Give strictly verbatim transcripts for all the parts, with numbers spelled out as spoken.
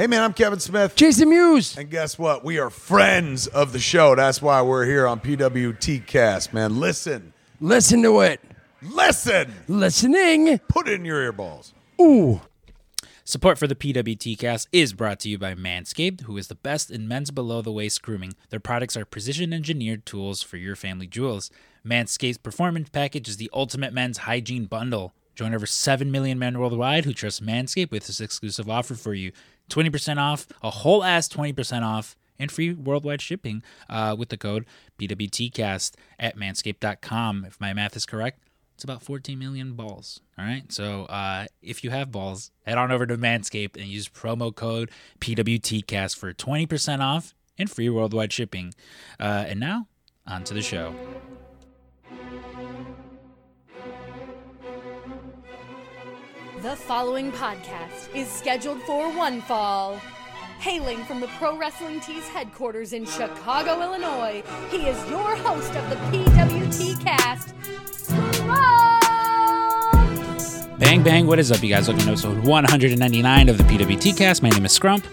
Hey, man, I'm Kevin Smith. Jason Mewes. And guess what? We are friends of the show. That's why we're here on PWTCast, man. Listen. Listen to it. Listen. Listening. Put it in your earballs. Ooh. Support for the PWTCast is brought to you by Manscaped, who is the best in men's below-the-waist grooming. Their products are precision-engineered tools for your family jewels. Manscaped's Performance Package is the ultimate men's hygiene bundle. Join over seven million men worldwide who trust Manscaped with this exclusive offer for you. twenty percent off, a whole ass twenty percent off, and free worldwide shipping uh, with the code PWTCast at manscaped dot com. If my math is correct, it's about fourteen million balls. All right? So uh, if you have balls, head on over to Manscaped and use promo code PWTCast for twenty percent off and free worldwide shipping. Uh, and now, on to the show. The following podcast is scheduled for one fall. Hailing from the Pro Wrestling Tees headquarters in Chicago, Illinois, he is your host of the PWTCast, Scrump! Bang, bang, what is up, you guys? Welcome to episode one ninety-nine of the PWTCast. My name is Scrump.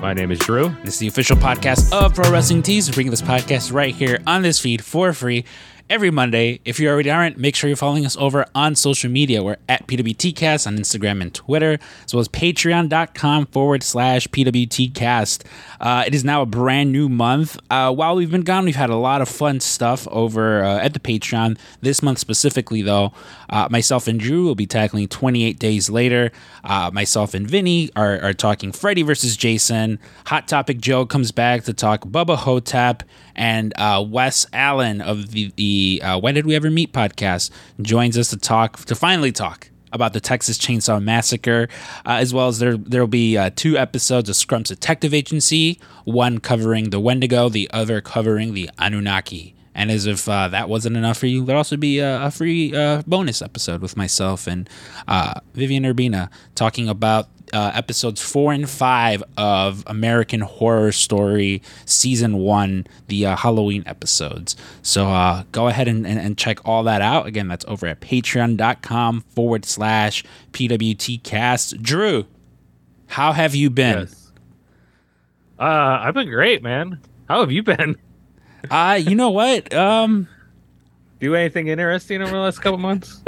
My name is Drew. This is the official podcast of Pro Wrestling Tees. We're bringing this podcast right here on this feed for free every Monday. If you already aren't, make sure you're following us over on social media. We're at PWTCast on Instagram and Twitter, as well as patreon.com forward slash PWTCast. Uh, it is now a brand new month. Uh, while we've been gone, we've had a lot of fun stuff over uh, at the Patreon. This month specifically, though, uh, myself and Drew will be tackling twenty-eight days later. Uh, myself and Vinny are, are talking Freddy versus Jason. Hot Topic Joe comes back to talk Bubba Hotep, and uh, Wes Allen of the, the Uh, When Did We Ever Meet podcast joins us to talk to finally talk about the Texas Chainsaw Massacre, uh, as well as there there'll be uh, two episodes of Scrump's Detective Agency, one covering the Wendigo, the other covering the Anunnaki. And as if uh, that wasn't enough for you, there'll also be a, a free uh, bonus episode with myself and uh, Vivian Urbina talking about uh, episodes four and five of American Horror Story Season one, the uh, Halloween episodes. So uh, go ahead and, and, and check all that out. Again, that's over at patreon.com forward slash PWTCast. Drew, how have you been? Yes. Uh, I've been great, man. How have you been? Uh, you know what? Um, Do anything interesting over the last couple months?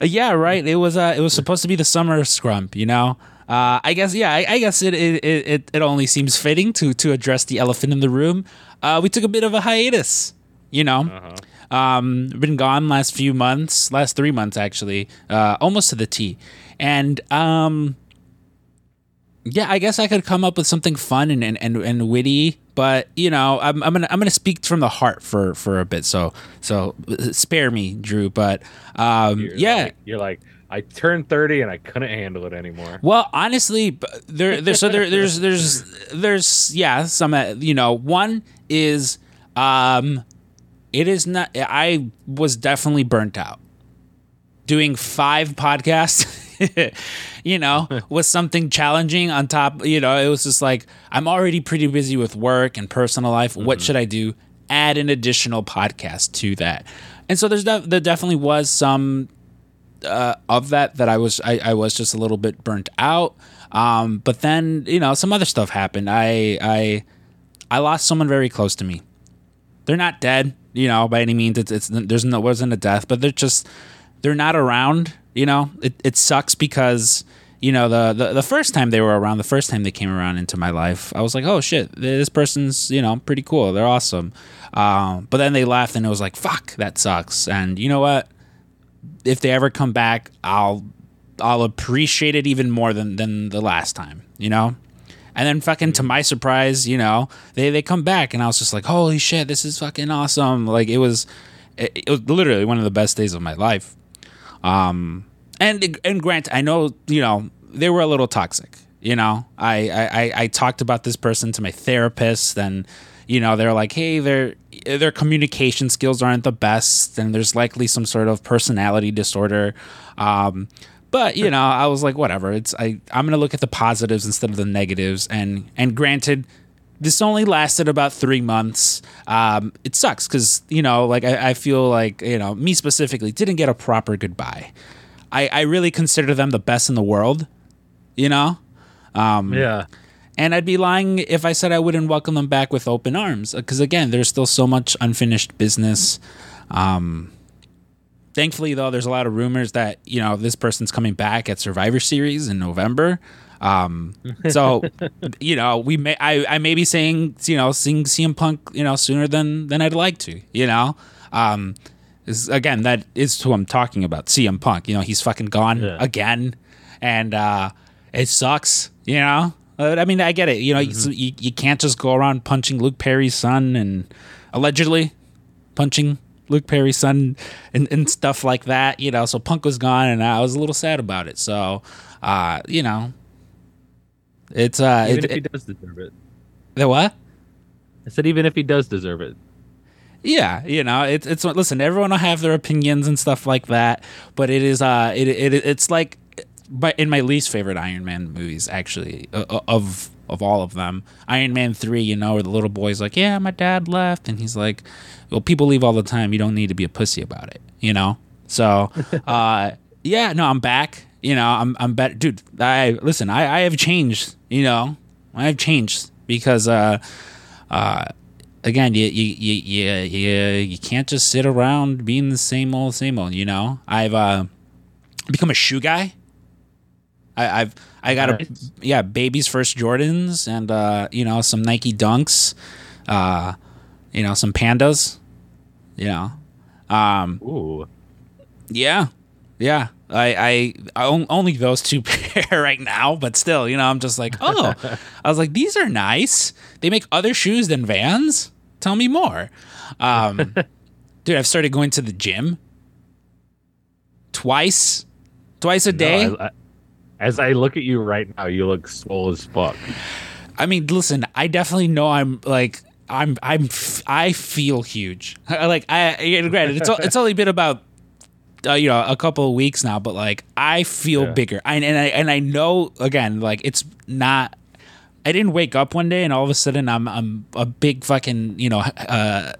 Yeah, right. It was uh, it was supposed to be the summer of Scrump, you know. Uh, I guess yeah, I, I guess it it, it it only seems fitting to to address the elephant in the room. Uh, we took a bit of a hiatus, you know. Uh-huh. Um, been gone last few months, last three months actually, uh, almost to the T, and um. Yeah, I guess I could come up with something fun and, and, and, and witty, but you know, I'm I'm gonna I'm gonna speak from the heart for, for a bit, so so spare me, Drew. But um, you're yeah, like, you're like I turned thirty and I couldn't handle it anymore. Well, honestly, there there so there there's there's there's yeah some you know one is um it is not I was definitely burnt out doing five podcasts. You know, was something challenging on top. You know, it was just like, I'm already pretty busy with work and personal life. Mm-hmm. What should I do? Add an additional podcast to that. And so there's de- there definitely was some uh, of that that I was I, I was just a little bit burnt out. Um, but then, you know, some other stuff happened. I I I lost someone very close to me. They're not dead, you know, by any means. It's, it's there's no wasn't a death, but they're just they're not around. You know, it, it sucks because, you know, the, the, the first time they were around, the first time they came around into my life, I was like, oh, shit, this person's, you know, pretty cool. They're awesome. Um, but then they left and it was like, fuck, that sucks. And you know what? If they ever come back, I'll I'll appreciate it even more than, than the last time, you know? And then fucking to my surprise, you know, they, they come back and I was just like, holy shit, this is fucking awesome. Like it was it, it was literally one of the best days of my life. Um, and, and Grant, I know, you know, they were a little toxic, you know, I, I, I talked about this person to my therapist and, you know, they're like, hey, their, their communication skills aren't the best and there's likely some sort of personality disorder. Um, but you know, I was like, whatever, it's, I, I'm going to look at the positives instead of the negatives. And, and granted, this only lasted about three months. Um, it sucks because, you know, like I, I feel like, you know, me specifically didn't get a proper goodbye. I, I really consider them the best in the world, you know? Um, yeah. And I'd be lying if I said I wouldn't welcome them back with open arms, because again, there's still so much unfinished business. Um, thankfully, though, there's a lot of rumors that, you know, this person's coming back at Survivor Series in November. Um, so, you know, we may I, I may be saying, you know, seeing C M Punk, you know, sooner than than I'd like to, you know. Um, is, again, that is who I'm talking about, C M Punk. You know, he's fucking gone yeah. again, and uh, it sucks, you know. I mean, I get it. You know, mm-hmm. you, you can't just go around punching Luke Perry's son and allegedly punching Luke Perry's son and, and stuff like that, you know. So Punk was gone, and I was a little sad about it. So, uh, you know, it's uh, even it, if he it, does deserve it. The what? I said, even if he does deserve it. Yeah, you know, it's it's listen. Everyone will have their opinions and stuff like that, but it is uh, it it it's like. But in my least favorite Iron Man movies, actually, of of all of them, Iron Man three, you know, where the little boy's like, "Yeah, my dad left," and he's like, "Well, people leave all the time. You don't need to be a pussy about it," you know. So, uh, yeah, no, I'm back. You know, I'm I'm better, dude. I listen. I, I have changed. You know, I have changed because, uh, uh, again, you you you you you can't just sit around being the same old same old. You know, I've uh, become a shoe guy. I, I've I got a yeah baby's first Jordans and uh, you know, some Nike Dunks, uh, you know, some Pandas, you know, um, ooh, yeah, yeah. I, I I only those two pair right now, but still, you know, I'm just like, oh, I was like, these are nice. They make other shoes than Vans. Tell me more, um, dude. I've started going to the gym twice, twice a no, day. I, I- As I look at you right now, you look swole as fuck. I mean, listen, I definitely know I'm like I'm I'm I feel huge. Like I, granted, it's it's only been about uh, you know, a couple of weeks now, but like I feel yeah. bigger. I, and I and I know again, like it's not. I didn't wake up one day and all of a sudden I'm I'm a big fucking, you know, uh,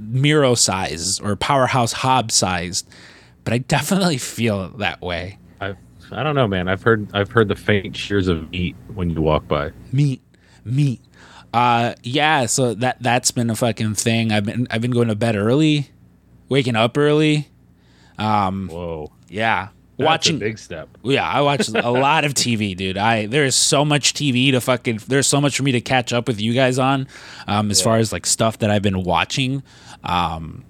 Miro size or powerhouse Hob sized, but I definitely feel that way. I've I don't know, man. I've heard I've heard the faint shears of meat when you walk by. Meat, meat. Uh, yeah. So that that's been a fucking thing. I've been I've been going to bed early, waking up early. Um, Whoa. Yeah. That's watching a big step. Yeah, I watch a lot of T V, dude. I there is so much T V to fucking. There's so much for me to catch up with you guys on, um, as yeah. far as like stuff that I've been watching. Um,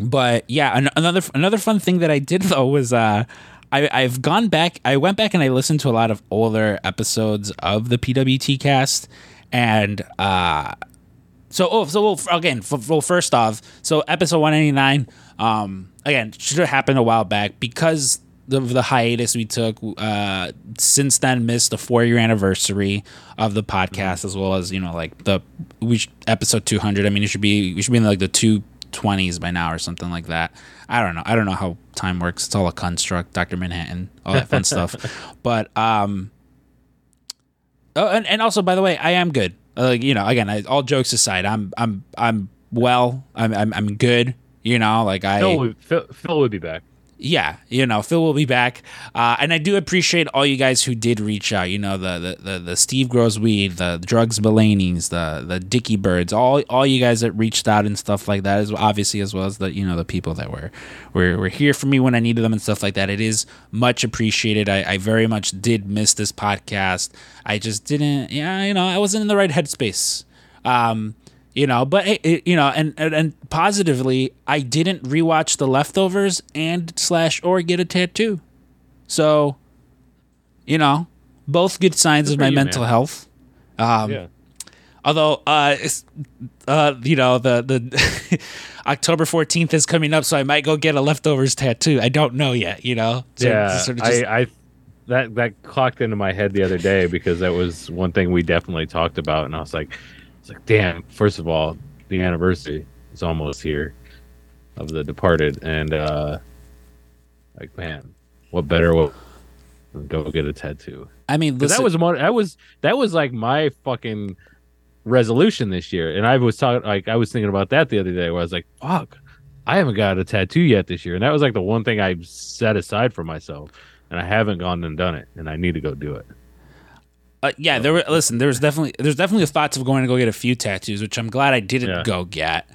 but yeah, an- another another fun thing that I did though was uh. I, I've gone back. I went back and I listened to a lot of older episodes of the PWTcast, and uh, so oh, so we'll, again, f- well, first off, so episode one ninety-nine, um, again, should have happened a while back because of the hiatus we took. Uh, since then, missed the four year anniversary of the podcast, as well as, you know, like the we should, episode two hundred. I mean, it should be we should be in like the two. twenties by now or something like that. I don't know. I don't know how time works. It's all a construct, Doctor Manhattan, all that fun stuff. But um oh, and, and also, by the way, I am good. Uh, you know, again, I, all jokes aside, I'm I'm I'm well. I'm I'm, I'm good. You know, like I Phil, Phil, Phil will be back. Yeah, you know, Phil will be back. Uh, and I do appreciate all you guys who did reach out. You know, the the the, the Steve Grows Weed, the Drugs Belaney's, the the Dicky Birds, all all you guys that reached out and stuff like that, as obviously, as well as the, you know, the people that were were, were here for me when I needed them and stuff like that. It is much appreciated. I, I very much did miss this podcast. I just didn't, yeah, you know, I wasn't in the right headspace. Um, You know, but, it, it, you know, and, and, and positively, I didn't rewatch The Leftovers and slash or get a tattoo. So, you know, both good signs good of my you, mental man. health. Um, yeah. Although, uh, it's, uh, you know, the, the October fourteenth is coming up, so I might go get a Leftovers tattoo. I don't know yet, you know. So, yeah, sort of just, I, I that, that clocked into my head the other day because that was one thing we definitely talked about, and I was like... It's like, damn, first of all, the anniversary is almost here of The Departed. And, uh, like, man, what better way to go get a tattoo? I mean, listen, that was one, that was that was like my fucking resolution this year. And I was talking, like, I was thinking about that the other day where I was like, fuck, I haven't got a tattoo yet this year. And that was like the one thing I set aside for myself. And I haven't gone and done it. And I need to go do it. Uh, yeah, there were. Listen, there was definitely there's definitely the thoughts of going to go get a few tattoos, which I'm glad I didn't yeah. go get.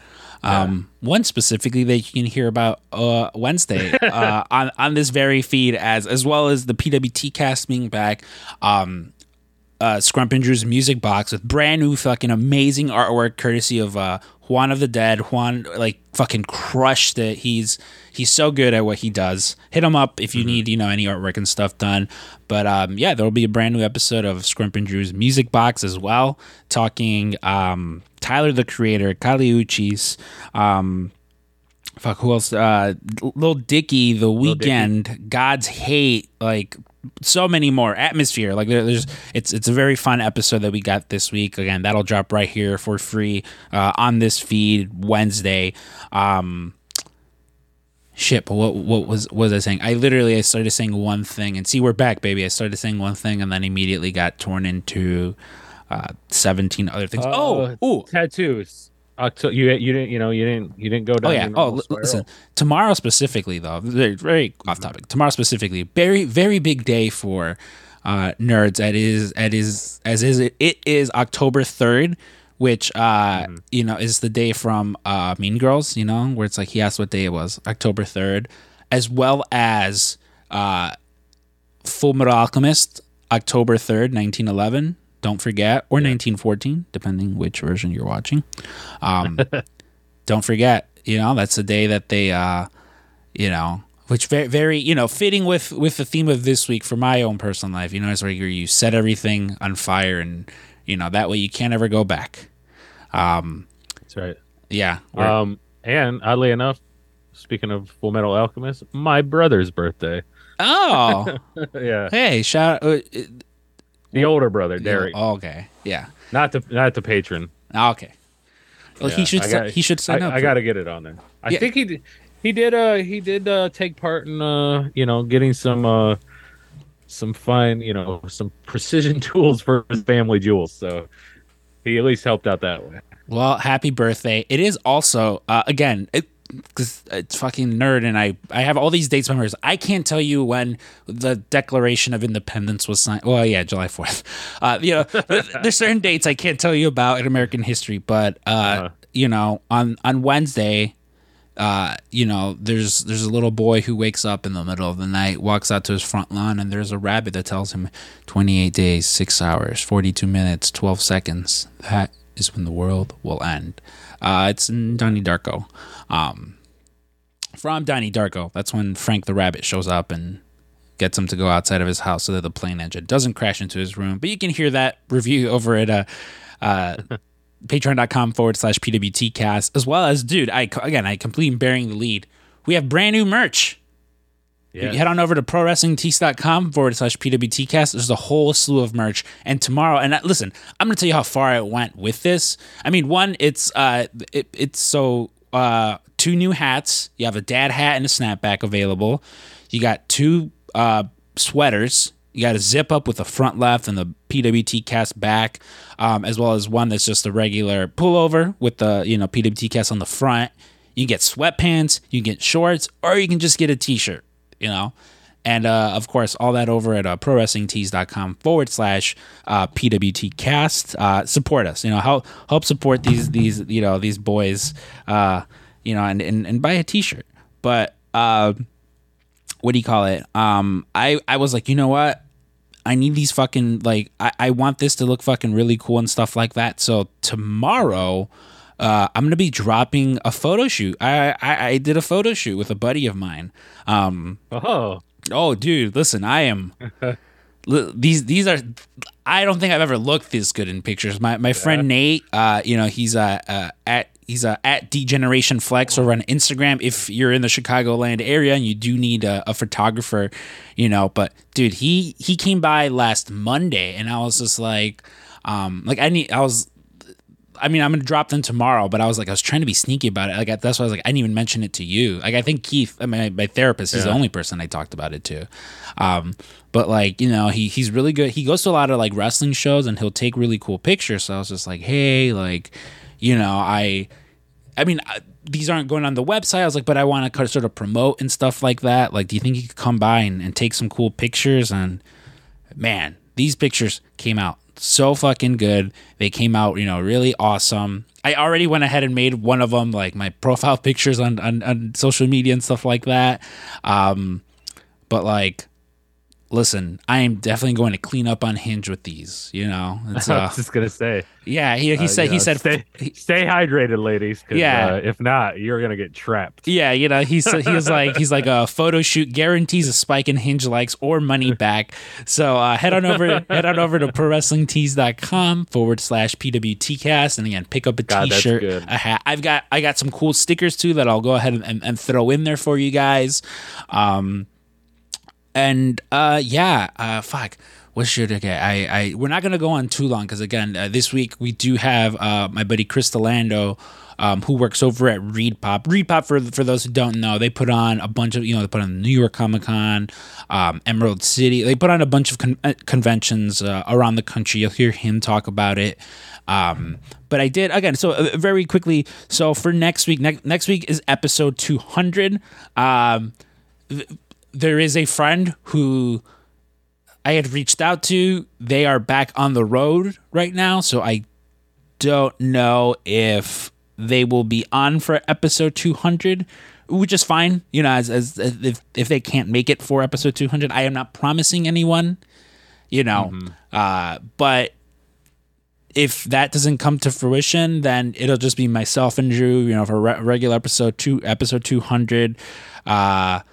Um, yeah. One specifically that you can hear about uh, Wednesday uh, on on this very feed, as as well as the PWTcast being back. Um, uh, Scrump and Drew's music box with brand new fucking amazing artwork, courtesy of uh, Juan of the Dead. Juan like fucking crushed it. He's he's so good at what he does. Hit him up if you mm-hmm. need you know any artwork and stuff done. But um, yeah, there will be a brand new episode of Scrump and Drew's music box as well, talking. Um, Tyler the Creator, Kali Uchis, um, fuck, who else? Uh, Lil Dicky, The Weeknd, God's Hate, like so many more. Atmosphere, like there, there's, it's it's a very fun episode that we got this week. Again, that'll drop right here for free uh, on this feed Wednesday. Um, shit, but what what was what was I saying? I literally I started saying one thing, and see, we're back, baby. I started saying one thing, and then immediately got torn into. Uh, seventeen other things. Uh, oh, ooh. Tattoos. Octo- you you didn't you know you didn't you didn't go down. Oh yeah. Oh l- listen. Tomorrow specifically though, very, very mm-hmm. off topic. Tomorrow specifically, very very big day for uh, nerds. It is it is as is it, it is October third, which uh, mm-hmm. you know is the day from uh, Mean Girls. You know where it's like he asked what day it was. October third, as well as uh, Full Metal Alchemist, October third, nineteen eleven. Don't forget, or yeah. nineteen fourteen, depending which version you're watching. Um, don't forget, you know, that's the day that they, uh, you know, which very, very, you know, fitting with, with the theme of this week for my own personal life. You know, it's where you set everything on fire and, you know, that way you can't ever go back. Um, that's right. Yeah. Um, and oddly enough, speaking of Full Metal Alchemist, my brother's birthday. Oh. Yeah. Hey, shout out. Uh, The older brother, Derek. Oh, okay, yeah. Not the not the patron. Okay. Well, yeah. he should got, he should sign I, up. I got to get it on there. I yeah. think he did. He did. Uh, he did uh, take part in uh, you know getting some uh, some fine you know some precision tools for his family jewels. So he at least helped out that way. Well, happy birthday! It is also uh, again. It, Because it's fucking nerd, and I, I have all these dates memorized. I can't tell you when the Declaration of Independence was signed. Well, yeah, July fourth. Uh, you know, there's certain dates I can't tell you about in American history, but uh, uh-huh. you know, on on Wednesday, uh, you know, there's there's a little boy who wakes up in the middle of the night, walks out to his front lawn, and there's a rabbit that tells him, twenty-eight days, six hours, forty-two minutes, twelve seconds. That is when the world will end. Uh, it's in Donnie Darko. Um, from Donnie Darko, that's when Frank the Rabbit shows up and gets him to go outside of his house so that the plane engine doesn't crash into his room. But you can hear that review over at uh, uh, patreon.com forward slash PWTcast. As well as, dude, I again, I completely bearing the lead. We have brand new merch. Yeah. You head on over to Pro Wrestling Tees.com forward slash PWTcast. There's a whole slew of merch. And tomorrow, and I, listen, I'm going to tell you how far I went with this. I mean, one, it's uh, it, it's so uh, two new hats. You have a dad hat and a snapback available. You got two uh, sweaters. You got a zip up with the front left and the PWTcast back, um, as well as one that's just a regular pullover with the you know PWTcast on the front. You can get sweatpants, you can get shorts, or you can just get a t-shirt. You know, and uh, of course, all that over at uh, prowrestlingtees.com forward slash uh, PWTcast. Uh, support us, you know, help help support these these you know these boys, uh, you know, and, and, and buy a t-shirt. But uh, what do you call it? Um, I I was like, you know what? I need these fucking like I, I want this to look fucking really cool and stuff like that. So tomorrow. Uh, I'm gonna be dropping a photo shoot. I, I I did a photo shoot with a buddy of mine. Um, oh, oh, dude, listen, I am. l- these these are. I don't think I've ever looked this good in pictures. My my yeah. friend Nate, uh, you know, he's uh, uh at he's uh, at Degeneration Flex over on Instagram. If you're in the Chicagoland area and you do need a, a photographer, you know, but dude, he he came by last Monday, and I was just like, um, like I need, I was. I mean, I'm going to drop them tomorrow, but I was like, I was trying to be sneaky about it. Like, that's why I was like, I didn't even mention it to you. Like, I think Keith, I mean, my therapist, he's yeah. the only person I talked about it to. Um, but like, you know, he he's really good. He goes to a lot of like wrestling shows and he'll take really cool pictures. So I was just like, hey, like, you know, I, I mean, I, these aren't going on the website. I was like, but I want to sort of promote and stuff like that. Like, do you think you could come by and, and take some cool pictures? And man, these pictures came out so fucking good. They came out, you know, really awesome. I already went ahead and made one of them, like my profile pictures on, on, on social media and stuff like that. Um, but like, listen, I am definitely going to clean up on Hinge with these, you know. It's, uh, I was just going to say. Yeah, he, he uh, said, you know, he said, stay, stay hydrated, ladies. Yeah. Uh, if not, you're going to get trapped. Yeah, you know, he's, he was like, he's like, a photo shoot guarantees a spike in Hinge likes or money back. So uh, head on over, head on over to prowrestlingtees.com forward slash PWTcast. And again, pick up a God, t-shirt, a hat. I've got, I got some cool stickers too that I'll go ahead and, and, and throw in there for you guys. Um, And uh, yeah, uh, fuck. What should I get? I, I we're not gonna go on too long because again, uh, this week we do have uh, my buddy Chris D'Lando, um, who works over at Reed Pop. Reed Pop, for for those who don't know, they put on a bunch of you know they put on New York Comic Con, um, Emerald City. They put on a bunch of con- conventions uh, around the country. You'll hear him talk about it. Um, but I did again. So uh, very quickly. So for next week, next next week is episode two hundred. Um, th- There is a friend who I had reached out to. They are back on the road right now, so I don't know if they will be on for episode two hundred, which is fine. You know, as as, as if if they can't make it for episode two hundred, I am not promising anyone. You know, mm-hmm. uh, but if that doesn't come to fruition, then it'll just be myself and Drew. You know, for re- regular episode two, episode two hundred. Uh,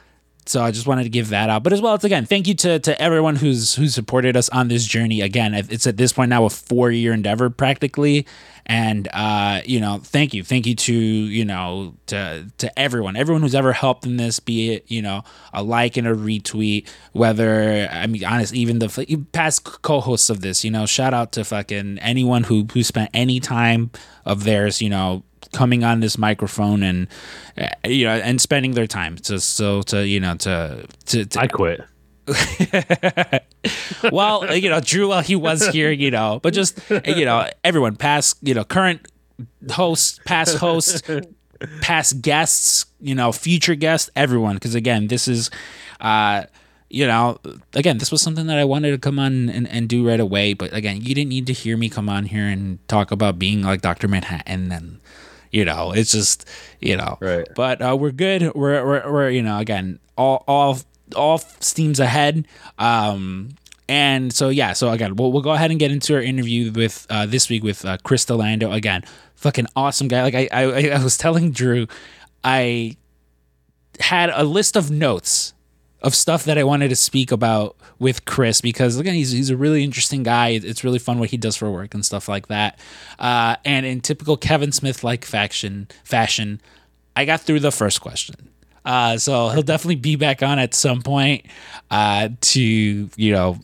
So I just wanted to give that out. But as well, it's again, thank you to to everyone who's who's supported us on this journey. Again, it's at this point now a four-year endeavor practically. And, uh, you know, thank you. Thank you to, you know, to to everyone. Everyone who's ever helped in this, be it, you know, a like and a retweet, whether, I mean, honestly, even the past co-hosts of this, you know, shout out to fucking anyone who, who spent any time of theirs, you know, coming on this microphone and uh, you know and spending their time to so to you know to to, to I quit. Well, you know, Drew, while he was here, you know, but just you know, everyone, past, you know, current hosts, past hosts, past guests, you know, future guests, everyone, because again, this is uh you know, again, this was something that I wanted to come on and, and do right away, but again, you didn't need to hear me come on here and talk about being like Doctor Manhattan and you know, it's just, you know, right. But uh, we're good. We're, we're, we're, you know, again, all, all, all steam's ahead. Um, and so, yeah, so again, we'll, we'll go ahead and get into our interview with, uh, this week with, uh, Chris D'Lando. Again, fucking awesome guy. Like I, I, I was telling Drew, I had a list of notes of stuff that I wanted to speak about with Chris, because again, he's he's a really interesting guy. It's really fun what he does for work and stuff like that. Uh, and in typical Kevin Smith like faction fashion, I got through the first question. Uh, so he'll definitely be back on at some point uh, to you know,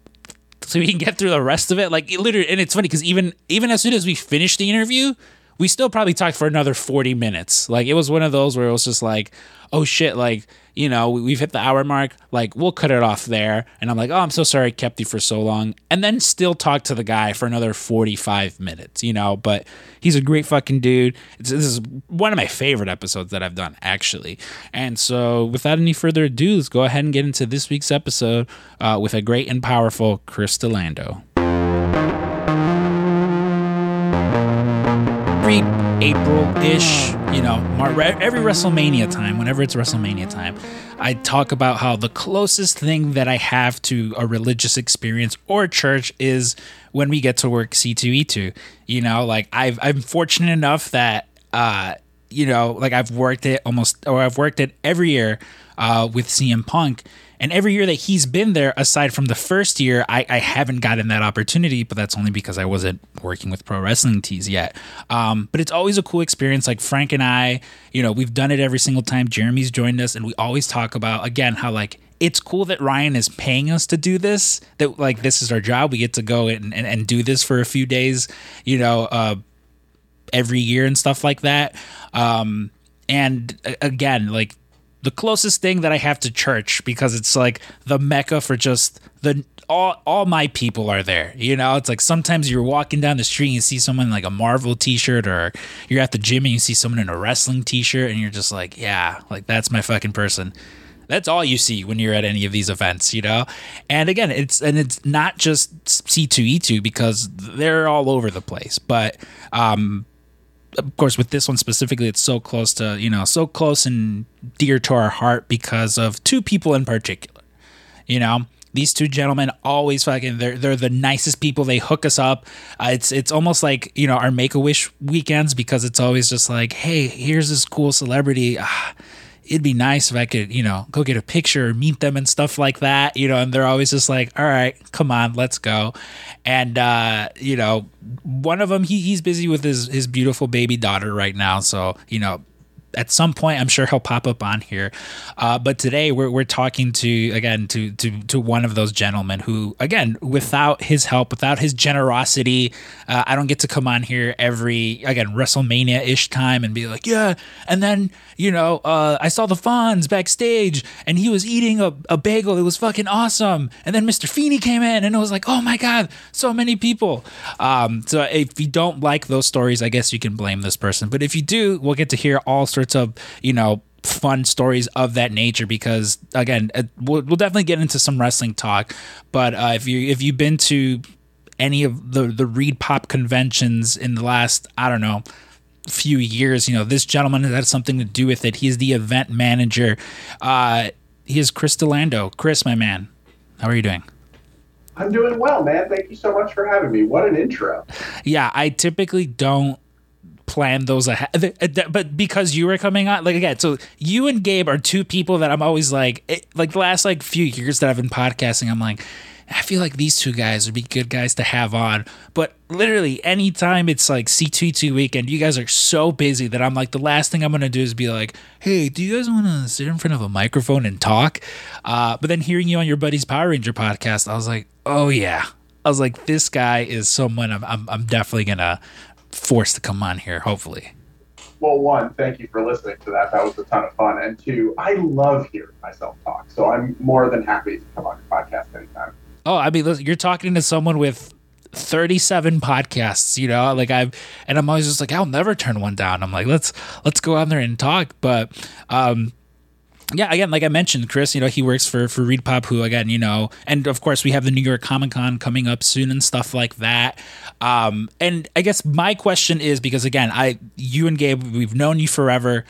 so we can get through the rest of it. Like it literally, and it's funny because even even as soon as we finished the interview, we still probably talked for another forty minutes. Like it was one of those where it was just like, oh shit, like. You know, we've hit the hour mark, like, we'll cut it off there. And I'm like, oh, I'm so sorry I kept you for so long. And then still talk to the guy for another forty-five minutes, you know. But he's a great fucking dude. It's, this is one of my favorite episodes that I've done, actually. And so without any further ado, let's go ahead and get into this week's episode uh, with a great and powerful Chris D'Lando. Reap. April-ish, you know, every WrestleMania time, whenever it's WrestleMania time, I talk about how the closest thing that I have to a religious experience or church is when we get to work C two E two. You know, like I've, I'm fortunate enough that, uh, you know, like I've worked it almost, or I've worked it every year uh, with C M Punk. And every year that he's been there, aside from the first year, I, I haven't gotten that opportunity, but that's only because I wasn't working with Pro Wrestling Tees yet. Um, but it's always a cool experience. Like Frank and I, you know, we've done it every single time. Jeremy's joined us, and we always talk about, again, how like it's cool that Ryan is paying us to do this, that like this is our job. We get to go and, and, and do this for a few days, you know, uh, every year and stuff like that. Um, and again, like, the closest thing that I have to church, because it's like the mecca for just the all all my people are there. You know, it's like sometimes you're walking down the street and you see someone in like a Marvel t-shirt, or you're at the gym and you see someone in a wrestling t-shirt, and you're just like, yeah, like that's my fucking person. That's all you see when you're at any of these events, you know? And again, it's and it's not just C two E two because they're all over the place. But um, of course, with this one specifically, it's so close to, you know, so close and dear to our heart because of two people in particular, you know? These two gentlemen always fucking, they're, they're the nicest people. They hook us up. Uh, it's it's almost like, you know, our Make-A-Wish weekends because it's always just like, hey, here's this cool celebrity. Ah, it'd be nice if I could, you know, go get a picture or meet them and stuff like that, you know, and they're always just like, all right, come on, let's go. And, uh, you know, one of them, he he's busy with his, his beautiful baby daughter right now. So, you know, at some point, I'm sure he'll pop up on here. Uh, but today we're we're talking to, again, to, to, to one of those gentlemen who, again, without his help, without his generosity, uh, I don't get to come on here every, again, WrestleMania-ish time and be like, yeah. And then, you know, uh, I saw the Fonz backstage and he was eating a, a bagel. It was fucking awesome. And then Mister Feeney came in and it was like, oh my God, so many people. Um, so if you don't like those stories, I guess you can blame this person. But if you do, we'll get to hear all sorts of, you know, fun stories of that nature because, again, we'll, we'll definitely get into some wrestling talk. But uh, if you if you've been to any of the the Reed Pop conventions in the last, I don't know, few years, you know, this gentleman has something to do with it. He's the event manager. Uh, he is Chris D'Lando. Chris, my man, how are you doing? I'm doing well, man. Thank you so much for having me. What an intro. Yeah, I typically don't plan those ahead, but because you were coming on, like, again, so you and Gabe are two people that I'm always like, it, like the last like few years that I've been podcasting, I'm like, I feel like these two guys would be good guys to have on, but literally anytime it's like C two E two weekend, you guys are so busy that I'm like, the last thing I'm going to do is be like, hey, do you guys want to sit in front of a microphone and talk? Uh, but then hearing you on your buddy's Power Ranger podcast, I was like, oh yeah. I was like, this guy is someone I'm, I'm, I'm definitely going to forced to come on here, hopefully. Well, one, thank you for listening to that. That was a ton of fun. And two, I love hearing myself talk. So I'm more than happy to come on your podcast anytime. Oh, I mean, listen, you're talking to someone with thirty-seven podcasts, you know, like I've, and I'm always just like, I'll never turn one down. I'm like, let's, let's go on there and talk. But, um, yeah, again, like I mentioned, Chris, you know, he works for, for Reed Pop, who, again, you know, and of course we have the New York Comic Con coming up soon and stuff like that. Um, and I guess my question is, because again, I, you and Gabe, we've known you forever.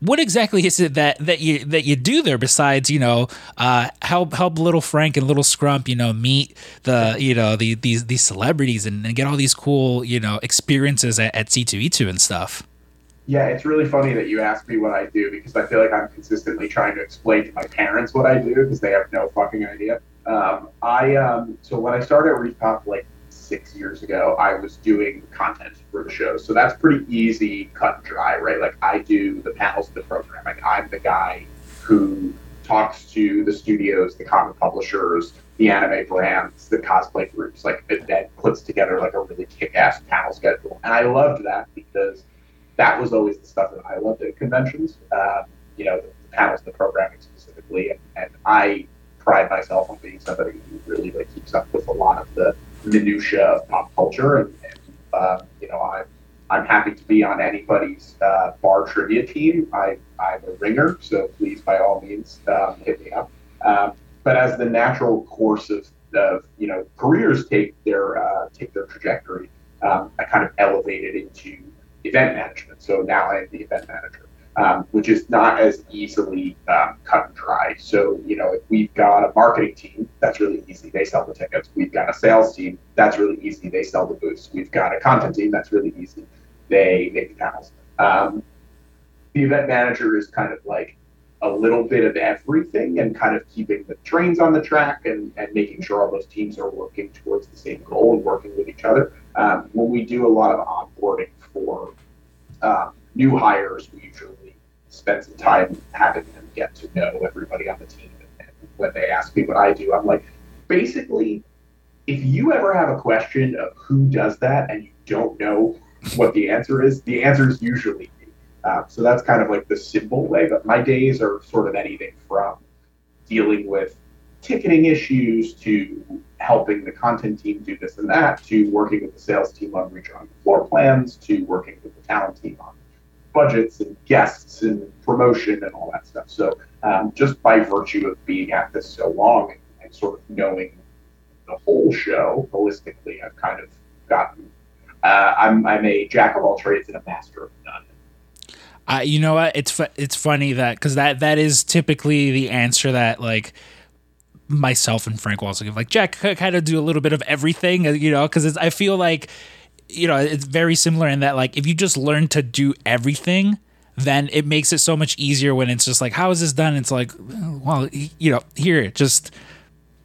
What exactly is it that, that you, that you do there besides, you know, uh, help, help little Frank and little Scrump, you know, meet the, you know, the, these, these celebrities and, and get all these cool, you know, experiences at, at C two E two and stuff. Yeah, it's really funny that you asked me what I do because I feel like I'm consistently trying to explain to my parents what I do because they have no fucking idea. Um, I um, so when I started at Reed Pop like six years ago, I was doing content for the show. So that's pretty easy, cut and dry, right? Like I do the panels, the programming. I'm the guy who talks to the studios, the comic publishers, the anime brands, the cosplay groups, like that puts together like a really kick-ass panel schedule. And I loved that because that was always the stuff that I loved at conventions, um, you know, the, the panels, the programming specifically, and, and I pride myself on being somebody who really like keeps up with a lot of the minutia of pop culture, and, and uh, you know, I'm I'm happy to be on anybody's uh, bar trivia team. I I'm a ringer, so please by all means um, hit me up. Um, but as the natural course of, of you know careers take their uh, take their trajectory, um, I kind of elevated into event management. So now I am the event manager, um, which is not as easily um, cut and dry. So, you know, if we've got a marketing team, that's really easy. They sell the tickets. We've got a sales team. That's really easy. They sell the booths. We've got a content team. That's really easy. They make the panels. Um, the event manager is kind of like a little bit of everything and kind of keeping the trains on the track and, and making sure all those teams are working towards the same goal and working with each other. Um, when we do a lot of onboarding for um, new hires, we usually spend some time having them get to know everybody on the team. And when they ask me what I do, I'm like, basically, if you ever have a question of who does that and you don't know what the answer is, the answer is usually me. Um, so that's kind of like the simple way, but my days are sort of anything from dealing with ticketing issues to helping the content team do this and that, to working with the sales team on redrawing floor plans, to working with the talent team on budgets and guests and promotion and all that stuff. So um, just by virtue of being at this so long and, and sort of knowing the whole show holistically, I've kind of gotten, uh, I'm I'm a jack of all trades and a master of none. Uh, you know what? It's fu- it's funny that because that, that is typically the answer that like myself and Frank Walsh give. Like Jack kind of do a little bit of everything, you know, because I feel like, you know, it's very similar in that like if you just learn to do everything, then it makes it so much easier when it's just like, how is this done? It's like, well, you know, here, just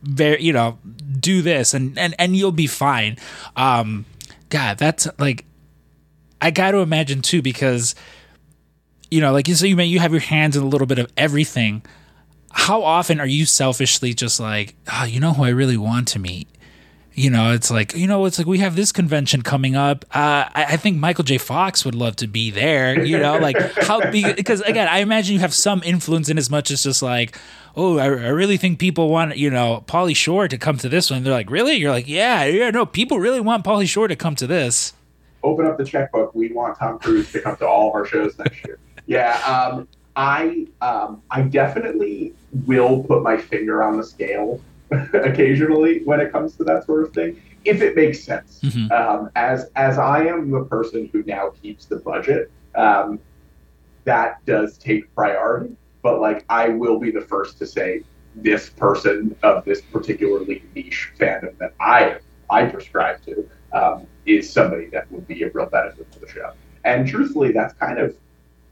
very, you know, do this and, and, and you'll be fine. Um, God, that's like I got to imagine, too, because. You know, like you say, you may, you have your hands in a little bit of everything. How often are you selfishly just like, oh, you know who I really want to meet? You know, it's like, you know, it's like we have this convention coming up. Uh, I, I think Michael J. Fox would love to be there, you know, like how big, because again, I imagine you have some influence in as much as just like, oh, I, I really think people want, you know, Pauly Shore to come to this one. They're like, really? You're like, yeah, yeah, no, people really want Pauly Shore to come to this. Open up the checkbook. We want Tom Cruise to come to all of our shows next year. Yeah, um, I um, I definitely will put my finger on the scale occasionally when it comes to that sort of thing, if it makes sense. Mm-hmm. Um, as as I am the person who now keeps the budget, um, that does take priority. But like, I will be the first to say this person of this particularly niche fandom that I I prescribe to um, is somebody that would be a real benefit to the show. And truthfully, that's kind of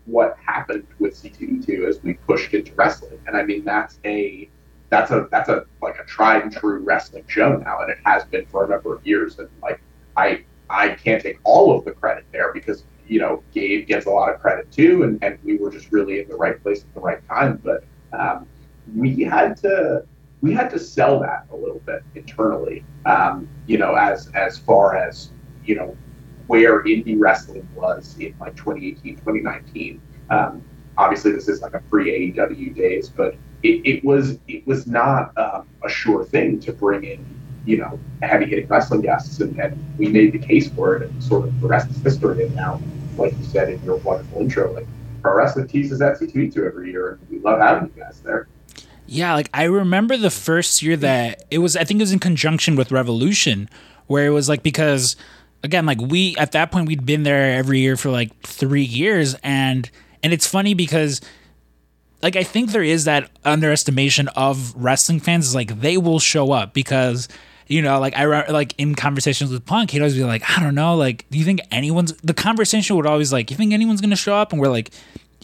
what happened with C two E two as we pushed into wrestling. And I mean, that's a, that's a, that's a, like a tried and true wrestling show now. And it has been for a number of years. And like, I, I can't take all of the credit there because, you know, Gabe gets a lot of credit too. And, and we were just really in the right place at the right time. But um, we had to, we had to sell that a little bit internally, um, you know, as, as far as, you know, where indie wrestling was in like twenty eighteen, twenty nineteen. Um, obviously, this is like a pre A E W days, but it, it was it was not um, a sure thing to bring in, you know, heavy hitting wrestling guests, and, and we made the case for it, and sort of the rest is history. And now, like you said in your wonderful intro, like Pro Wrestling Tees is at C two E two every year, and we love having you guys there. Yeah, like I remember the first year that it was, I think it was in conjunction with Revolution, where it was like because. Again, like we, at that point, we'd been there every year for like three years. And, and it's funny because like, I think there is that underestimation of wrestling fans is like, they will show up because, you know, like I, like in conversations with Punk, he'd always be like, I don't know. Like, do you think anyone's, the conversation would always like, you think anyone's going to show up? And we're like,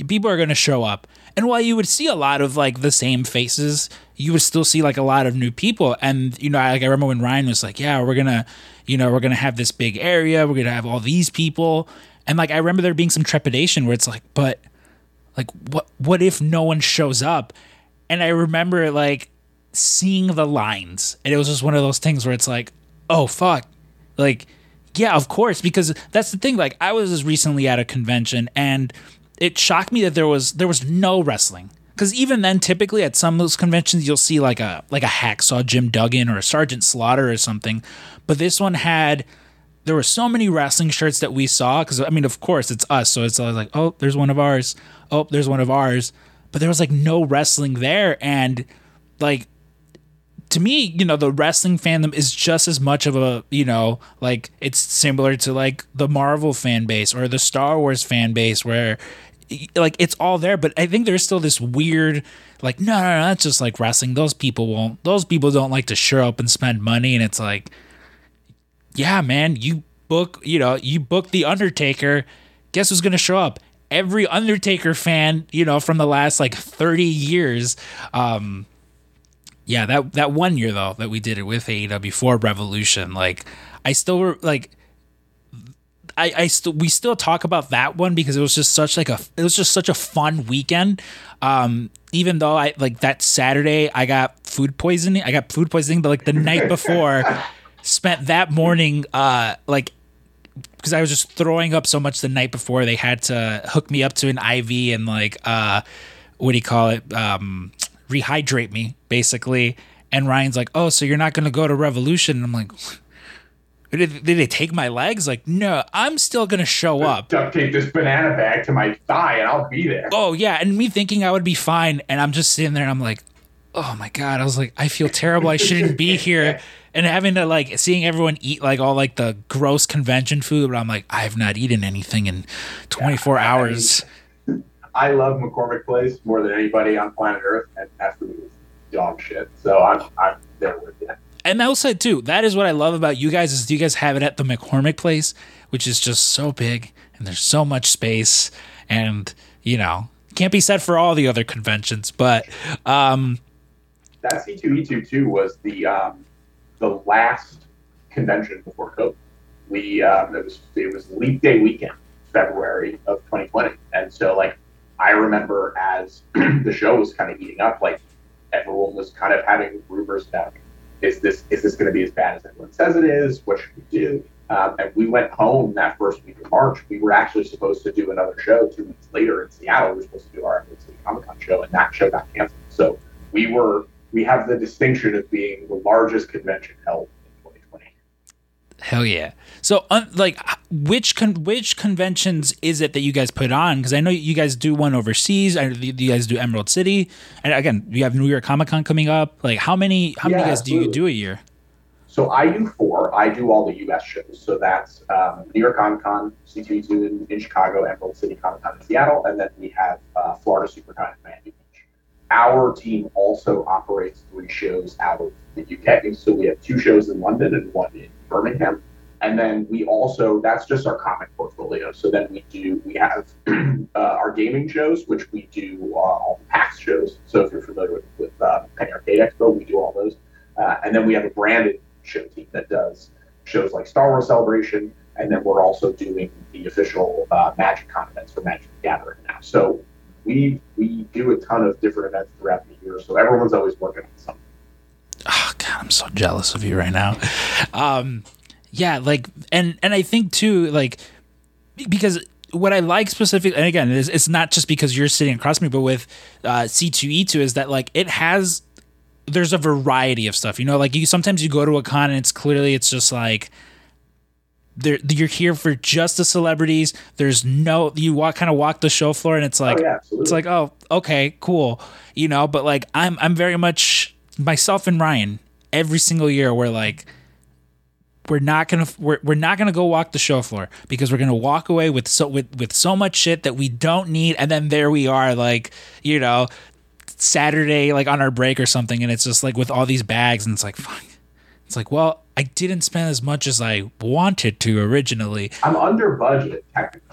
people are going to show up. And while you would see a lot of like the same faces, you would still see like a lot of new people. And, you know, I, like I remember when Ryan was like, yeah, we're going to, you know, we're going to have this big area. We're going to have all these people. And like, I remember there being some trepidation where it's like, but like, what, what if no one shows up? And I remember like seeing the lines, and it was just one of those things where it's like, oh fuck. Like, yeah, of course. Because that's the thing. Like I was just recently at a convention and it shocked me that there was, there was no wrestling. Because even then, typically at some of those conventions, you'll see like a like a hacksaw Jim Duggan or a Sergeant Slaughter or something. But this one had, there were so many wrestling shirts that we saw. Because, I mean, of course, it's us. So it's always like, oh, there's one of ours. Oh, there's one of ours. But there was like no wrestling there. And like, to me, you know, the wrestling fandom is just as much of a, you know, like it's similar to like the Marvel fan base or the Star Wars fan base where like it's all there, but I think there's still this weird, like, no, no, no, that's just like wrestling. Those people won't, those people don't like to show up and spend money. And it's like, yeah, man, you book, you know, you book the Undertaker. Guess who's going to show up? Every Undertaker fan, you know, from the last like thirty years. Um, yeah, that, that one year though, that we did it with A E W before Revolution. Like I still like, I, I still we still talk about that one because it was just such like a it was just such a fun weekend. Um, even though I like that Saturday I got food poisoning. I got food poisoning, but like the night before, spent that morning uh like because I was just throwing up so much the night before. They had to hook me up to an I V and like uh what do you call it um rehydrate me basically. And Ryan's like, oh, so you're not gonna go to Revolution? And I'm like, Did, did they take my legs? Like, no, I'm still going to show Just up. Duct tape this banana bag to my thigh and I'll be there. Oh, yeah. And me thinking I would be fine. And I'm just sitting there and I'm like, oh, my God. I was like, I feel terrible. I shouldn't be here. And having to, like, seeing everyone eat, like, all, like, the gross convention food. But I'm like, I have not eaten anything in twenty-four yeah, hours. I, mean, I love McCormick Place more than anybody on planet Earth. And that food is dog shit. So I'm, I'm there with you. And I will say, too, that is what I love about you guys is you guys have it at the McCormick Place, which is just so big and there's so much space and, you know, can't be said for all the other conventions. But um, that C two E two, too, was the um, the last convention before COVID. We um, it was it was Leap Day weekend, February of twenty twenty. And so, like, I remember as the show was kind of heating up, like, everyone was kind of having rumors about Is this is this going to be as bad as everyone says it is? What should we do? Um, and we went home that first week of March. We were actually supposed to do another show two weeks later in Seattle. We were supposed to do our Emerald City Comic Con show, and that show got canceled. So we were we have the distinction of being the largest convention held in twenty twenty. Hell yeah! So um, like, which con- which conventions is it that you guys put on? Because I know you guys do one overseas. I know you guys do Emerald City, and again, you have New York Comic Con coming up. Like, how many how yeah, many guys absolutely. do you do a year? So I do four. I do all the U S shows. So that's um, New York Comic Con, C two E two in, in Chicago, Emerald City Comic Con in Seattle, and then we have uh, Florida SuperCon in Miami Beach. Our team also operates three shows out of the U K. So we have two shows in London and one in Birmingham. And then we also, that's just our comic portfolio. So then we do, we have uh, our gaming shows, which we do uh, all the PAX shows. So if you're familiar with, with uh, Penny Arcade Expo, we do all those. Uh, and then we have a branded show team that does shows like Star Wars Celebration. And then we're also doing the official uh, Magic Con events for Magic the Gathering now. So we we do a ton of different events throughout the year. So everyone's always working on something. Oh, God, I'm so jealous of you right now. Um Yeah, like, and, and I think, too, like, because what I like specifically, and again, it's, it's not just because you're sitting across me, but with uh, C two E two is that, like, it has, there's a variety of stuff, you know, like, you sometimes you go to a con and it's clearly, it's just, like, They're, you're here for just the celebrities. There's no, you walk kind of walk the show floor and it's like, oh, yeah, it's like, oh, okay, cool. You know, but, like, I'm, I'm very much myself and Ryan every single year. We're like, We're not gonna we're, we're not gonna go walk the show floor because we're gonna walk away with so with, with so much shit that we don't need, and then there we are, like, you know, Saturday, like, on our break or something, and it's just like with all these bags, and it's like, fuck. It's like, well, I didn't spend as much as I wanted to originally. I'm under budget technically.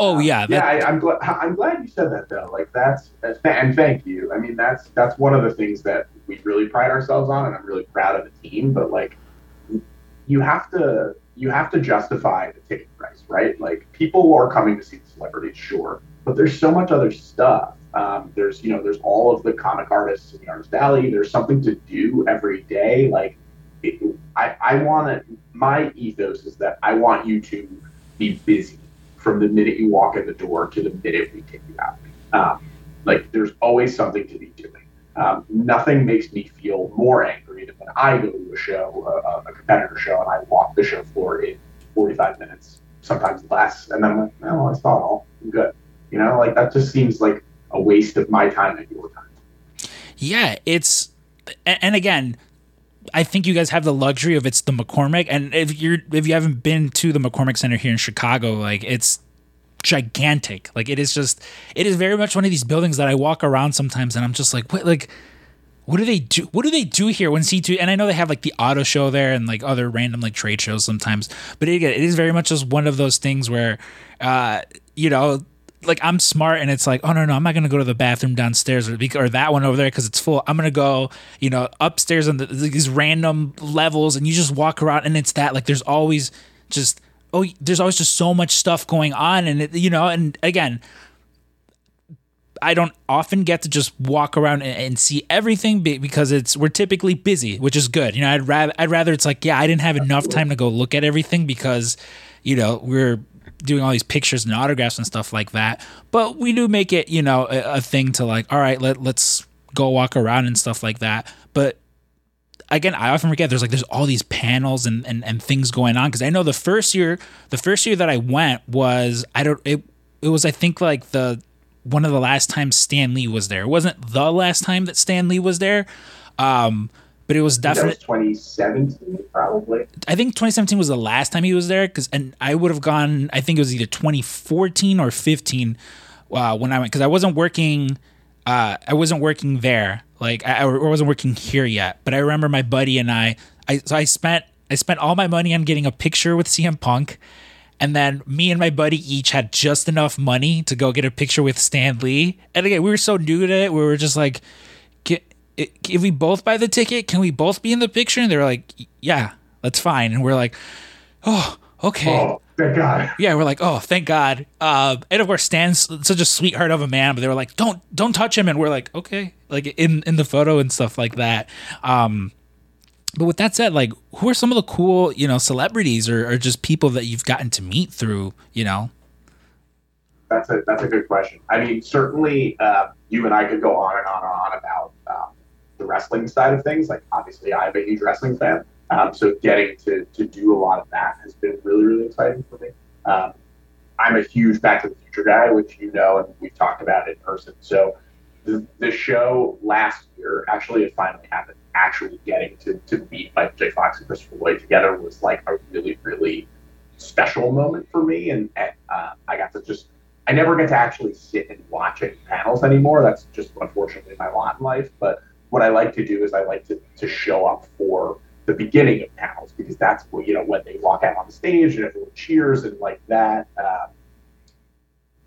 Oh yeah, that, yeah. I, I'm glad I'm glad you said that though. Like that's, that's and thank you. I mean that's that's one of the things that we really pride ourselves on, and I'm really proud of the team. But like. You have to you have to justify the ticket price, right? Like people are coming to see the celebrities, sure, but there's so much other stuff. Um, there's you know there's all of the comic artists in the Artist Alley. There's something to do every day. Like it, I I want to. My ethos is that I want you to be busy from the minute you walk in the door to the minute we take you out. Um, like there's always something to be doing. Um, nothing makes me feel more angry than when I go to a show, uh, a competitor show, and I walk the show floor in forty-five minutes, sometimes less, and then I'm like, no, that's not all. I'm good. You know, like that just seems like a waste of my time and your time. Yeah, it's, and again, I think you guys have the luxury of it's the McCormick, and if you're if you haven't been to the McCormick Center here in Chicago, like it's gigantic. Like it is just it is very much one of these buildings that I walk around sometimes and I'm just like, what like what do they do what do they do here when C two? And I know they have like the auto show there and like other random like trade shows sometimes, but it, it is very much just one of those things where uh you know like I'm smart and it's like, oh no no I'm not gonna go to the bathroom downstairs or, or that one over there because it's full. I'm gonna go you know upstairs on the, these random levels, and you just walk around and it's that like there's always just Oh, there's always just so much stuff going on, and it, you know, and again, I don't often get to just walk around and, and see everything because it's we're typically busy, which is good. You know, I'd rather I'd rather it's like, yeah, I didn't have enough time to go look at everything because, you know, we're doing all these pictures and autographs and stuff like that. But we do make it, you know, a, a thing to like, all right, let let's go walk around and stuff like that. But again, I often forget there's like there's all these panels and and, and things going on, because I know the first year the first year that I went was I don't it it was I think like the one of the last times Stan Lee was there. It wasn't the last time that Stan Lee was there. Um, But it was definitely twenty seventeen, probably. I think twenty seventeen was the last time he was there, because and I would have gone. I think it was either twenty fourteen or fifteen uh, when I went, because I wasn't working. Uh, I wasn't working there, like I, I wasn't working here yet. But I remember my buddy and I. I so I spent I spent all my money on getting a picture with C M Punk, and then me and my buddy each had just enough money to go get a picture with Stan Lee. And again, we were so new to it, we were just like, if we both buy the ticket, can we both be in the picture? And they're like, yeah, that's fine. And we're like, oh, okay. Oh, thank God. Yeah, we're like, oh, thank God. Uh, and of course, Stan's such a sweetheart of a man, but they were like, don't don't touch him. And we're like, okay, like in, in the photo and stuff like that. Um, but with that said, like, who are some of the cool, you know, celebrities or, or just people that you've gotten to meet through, you know? That's a, that's a good question. I mean, certainly uh, you and I could go on and on and on about um, the wrestling side of things. Like, obviously I'm a huge wrestling fan, um, so getting to to do a lot of that has been really, really exciting for me. Um, I'm a huge Back to the Future guy, which you know, and we've talked about in person. So the, the show last year, actually it finally happened, actually getting to, to meet Michael J. Fox and Christopher Lloyd together was like a really, really special moment for me. And, and uh, I got to just, I never get to actually sit and watch any panels anymore. That's just unfortunately my lot in life, but what I like to do is I like to, to show up for the beginning of panels, because that's what, you know, when they walk out on the stage and everyone cheers and like that, uh,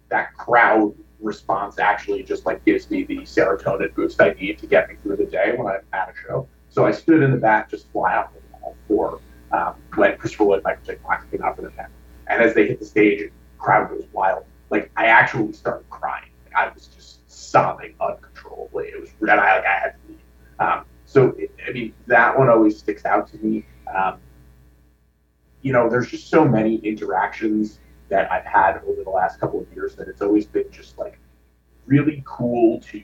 that crowd response actually just like gives me the serotonin boost I need to get me through the day when I'm at a show. So I stood in the back, just fly out the wall for um, when Christopher Lloyd and Michael J. Fox came out for the panel. And as they hit the stage, the crowd goes wild. Like, I actually started crying. Like, I was just sobbing uncontrollably. It was, and I, like, I had to leave. Um, so, it, I mean, that one always sticks out to me. Um, you know, there's just so many interactions that I've had over the last couple of years that it's always been just, like, really cool to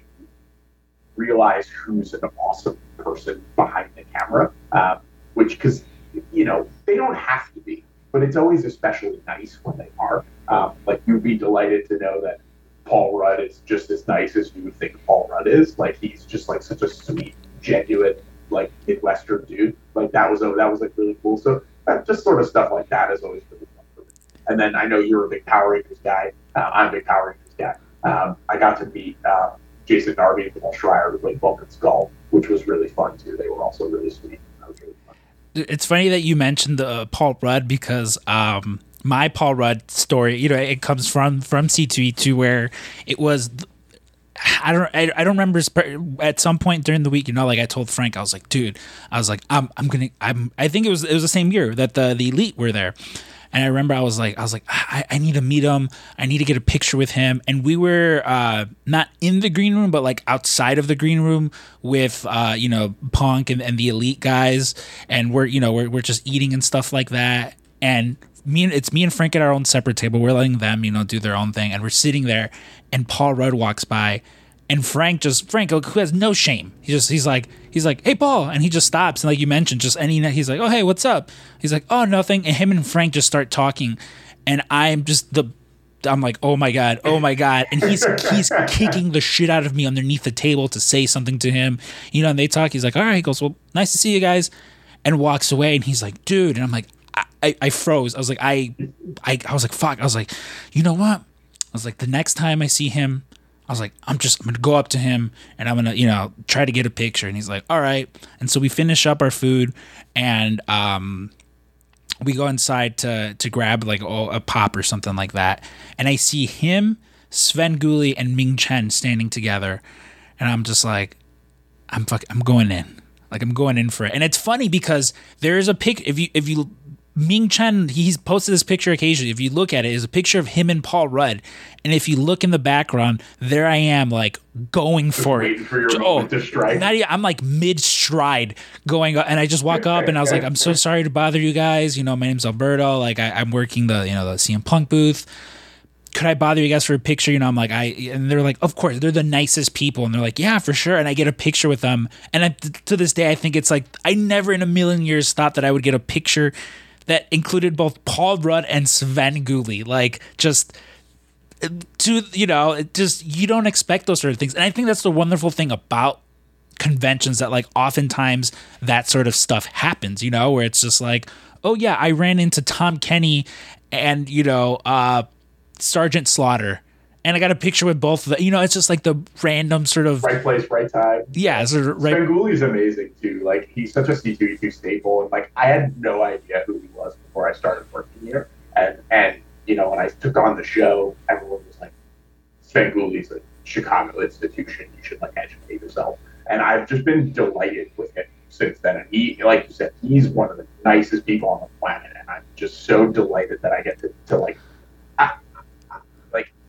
realize who's an awesome person behind the camera, um, which, because, you know, they don't have to be, but it's always especially nice when they are. Um, like, you'd be delighted to know that Paul Rudd is just as nice as you would think Paul Rudd is. Like, he's just like such a sweet, genuine, like Midwestern dude. Like, that was a, that was like really cool. So that, just sort of stuff like that is always really fun for me. And then I know you're a big Power Rangers guy. Uh, I'm a big Power Rangers guy. Um, I got to meet uh, Jason Darby and Paul Schreier, who played Vulcan Skull, which was really fun too. They were also really sweet. That was really fun. It's funny that you mentioned uh, Paul Rudd, because um. my Paul Rudd story, you know, it comes from from C two E two, where it was, I don't, I, I don't remember. At some point during the week, you know, like I told Frank, I was like, dude, I was like, I'm, I'm gonna, I'm, I think it was, it was the same year that the the Elite were there, and I remember I was like, I was like, I, I need to meet him, I need to get a picture with him, and we were uh, not in the green room, but like outside of the green room with, uh, you know, Punk and, and the Elite guys, and we're, you know, we're we're just eating and stuff like that, and. Me and it's me and Frank at our own separate table. We're letting them, you know, do their own thing, and we're sitting there. And Paul Rudd walks by, and Frank just Frank, who has no shame, he just he's like he's like, hey Paul, and he just stops. And like you mentioned, just any he's like, oh hey, what's up? He's like, oh nothing. And him and Frank just start talking, and I'm just the I'm like, oh my god, oh my god. And he's he's kicking the shit out of me underneath the table to say something to him, you know. And they talk. He's like, all right. He goes, well, nice to see you guys, and walks away. And he's like, dude. And I'm like. I, I froze. I was like, I, I, I was like, fuck. I was like, you know what? I was like, the next time I see him, I was like, I'm just, I'm gonna go up to him and I'm gonna, you know, try to get a picture. And he's like, all right. And so we finish up our food, and um, we go inside to to grab like oh, a pop or something like that. And I see him, Sven Gulli, and Ming Chen standing together, and I'm just like, I'm fuck, I'm going in. Like I'm going in for it. And it's funny because there is a pic. If you if you Ming Chen, he's posted this picture occasionally. If you look at it, it's a picture of him and Paul Rudd. And if you look in the background, there I am, like going just for it. For your oh, to strike. Not even, I'm like mid stride going, and I just walk up and I was like, I'm so sorry to bother you guys. You know, my name's Alberto. Like I, I'm working the, you know, the C M Punk booth. could I bother you guys for a picture? You know, I'm like, I, and they're like, of course, they're the nicest people. And they're like, yeah, for sure. And I get a picture with them. And I, to this day, I think it's like, I never in a million years thought that I would get a picture that included both Paul Rudd and Sven Gulli. Like, just to, you know, it just, you don't expect those sort of things. And I think that's the wonderful thing about conventions, that like oftentimes that sort of stuff happens, you know, where it's just like, oh yeah, I ran into Tom Kenny and, you know, uh, Sergeant Slaughter, and I got a picture with both of the, you know, it's just like the random sort of right place, right time. Yeah, sort of right. Sven Gulli's amazing too. Like, he's such a C two E two staple, and like I had no idea who he was before I started working here. And and you know, when I took on the show, everyone was like, Sven Gulli's a Chicago institution. You should like educate yourself. And I've just been delighted with him since then. And he, like you said, he's one of the nicest people on the planet. And I'm just so delighted that I get to to like.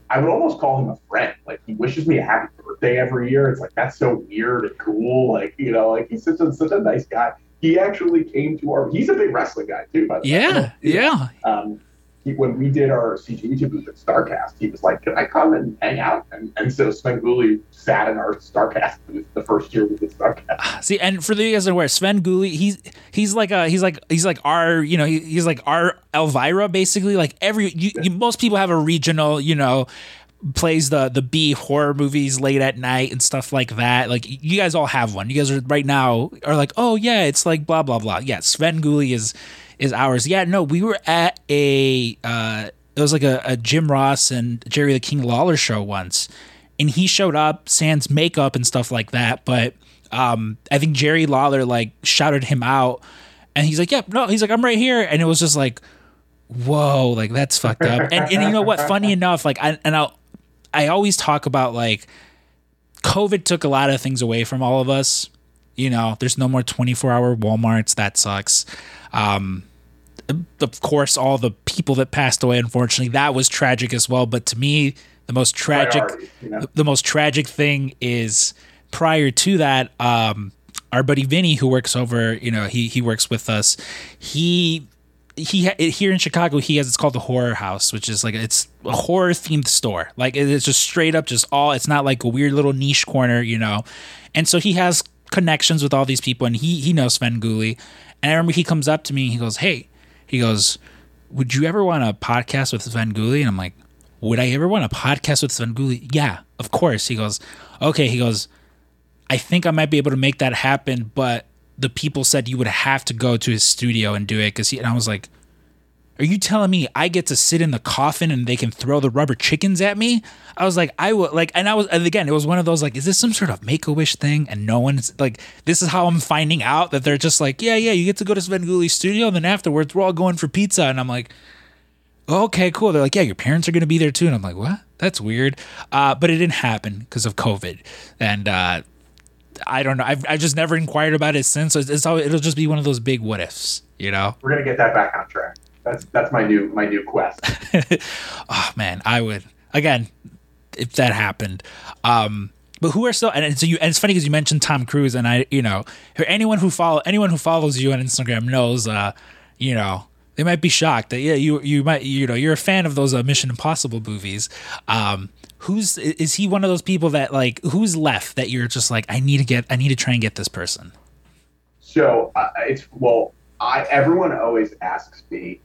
I would almost call him a friend. Like, he wishes me a happy birthday every year. It's like, that's so weird and cool. Like, you know, like he's such a, such a nice guy. He actually came to our, he's a big wrestling guy too, by the yeah, way. Yeah. Yeah. Um, he, when we did our C G E two booth at StarCast, he was like, can I come and hang out? And, and so Sven Gulli sat in our StarCast booth the first year we did StarCast. See, and for the guys that are aware, Sven Gulli, he's, he's like a, he's like, he's like our, you know, he, he's like our Elvira, basically. Like every, you, you, most people have a regional, you know, plays the, the B horror movies late at night and stuff like that. Like, you guys all have one. You guys are right now are like, oh yeah, it's like blah, blah, blah. Yeah. Sven Gulli is, is ours. Yeah, no, we were at a, uh, it was like a, a Jim Ross and Jerry the King Lawler show once, and he showed up sans makeup and stuff like that. But um, I think Jerry Lawler like shouted him out, and he's like, yep, yeah, no, he's like, I'm right here. And it was just like, whoa, like that's fucked up. And, and you know what? Funny enough, like, I, and I'll, I always talk about like COVID took a lot of things away from all of us. You know, there's no more twenty-four hour Walmarts. That sucks. Um, of course, all the people that passed away, unfortunately, that was tragic as well. But to me, the most tragic, you know? the most tragic thing is prior to that, um, our buddy Vinny, who works over, you know, he, he works with us. He, he, here in Chicago, he has, it's called the Horror House, which is like, it's a horror themed store. Like, it's just straight up, just all, it's not like a weird little niche corner, you know? And so he has connections with all these people, and he, he knows Sven Gulli. And I remember he comes up to me and he goes, hey, he goes, would you ever want a podcast with Sven Gulli? And I'm like, would I ever want a podcast with Sven Gulli? Yeah, of course. He goes, okay. He goes, I think I might be able to make that happen, but the people said you would have to go to his studio and do it. Cause he, and I was like, are you telling me I get to sit in the coffin and they can throw the rubber chickens at me? I was like, I will, like, and I was, and again, it was one of those, like, is this some sort of make-a-wish thing? And no one's, like, this is how I'm finding out that they're just like, yeah, yeah, you get to go to Sven Gulli's studio, and then afterwards, we're all going for pizza. And I'm like, okay, cool. They're like, yeah, your parents are going to be there too. And I'm like, what? That's weird. Uh, but it didn't happen because of COVID. And uh, I don't know. I've, I've just never inquired about it since. So it's, it's always, it'll just be one of those big what ifs, you know? We're going to get that back on track. That's that's my new my new quest. Oh man, I would again if that happened. Um, but who are still and so you and it's funny because you mentioned Tom Cruise, and I you know anyone who follow anyone who follows you on Instagram knows uh you know they might be shocked that yeah you you might you know you're a fan of those uh, Mission Impossible movies. Um, who's is he one of those people that like who's left that you're just like I need to get I need to try and get this person. So uh, it's well I everyone always asks me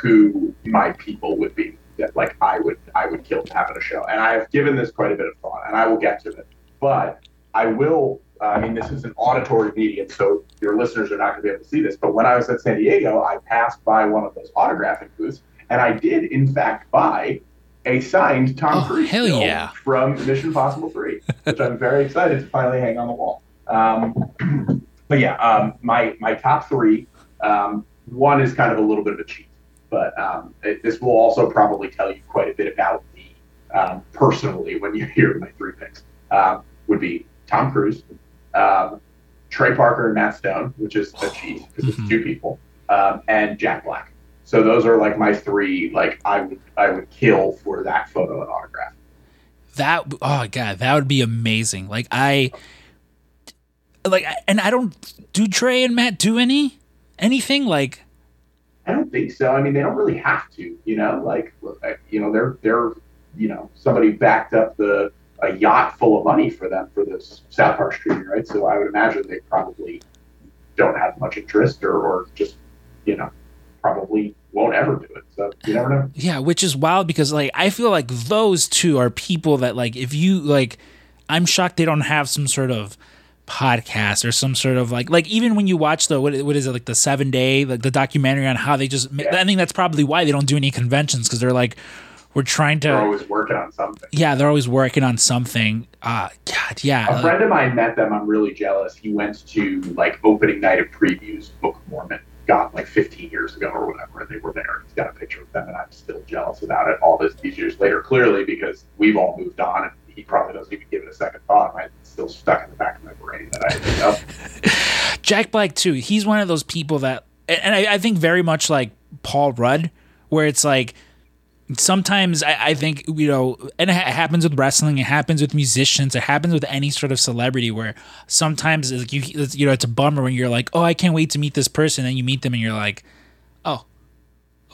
who my people would be that like I would I would kill to have at a show, and I have given this quite a bit of thought, and I will get to it. But I will uh, I mean this is an auditory medium, so your listeners are not going to be able to see this. But when I was at San Diego, I passed by one of those autographing booths, and I did in fact buy a signed Tom oh, Cruise film yeah. from Mission Impossible three, which I'm very excited to finally hang on the wall. Um, but yeah, um, my my top three. Um, one is kind of a little bit of a cheat. But um, it, this will also probably tell you quite a bit about me um, personally when you hear my three picks. Um, would be Tom Cruise, um, Trey Parker, and Matt Stone, which is a cheat because it's mm-hmm. two people, um, and Jack Black. So those are like my three. Like I would, I would kill for that photo and autograph. That oh god, that would be amazing. Like I, like and I don't do Trey and Matt do any anything like. I don't think so. I mean, they don't really have to, you know, like, you know, they're, they're, you know, somebody backed up the, a yacht full of money for them for this South Park streaming, right? So I would imagine they probably don't have much interest or, or just, you know, probably won't ever do it. So you never know. Yeah. Which is wild because like, I feel like those two are people that like, if you like, I'm shocked they don't have some sort of podcast or some sort of like, like even when you watch the, what, what is it? Like the seven day, like the documentary on how they just, yeah. I think that's probably why they don't do any conventions. Cause they're like, we're trying to, they're always working on something. Yeah. They're always working on something. Uh, God. Yeah. A like, friend of mine met them. I'm really jealous. He went to like opening night of previews, Book of Mormon. Got like fifteen years ago or whatever, and they were there. He's got a picture of them, and I'm still jealous about it all this, these years later, clearly, because we've all moved on, and he probably doesn't even give it a second thought. I'm still stuck in the back of my brain that I picked up. Jack Black, too, he's one of those people that, and I, I think very much like Paul Rudd, where it's like, sometimes I, I think, you know, and it happens with wrestling, it happens with musicians, it happens with any sort of celebrity where sometimes it's, you, it's, you know, it's a bummer when you're like, oh, I can't wait to meet this person. And you meet them and you're like, oh,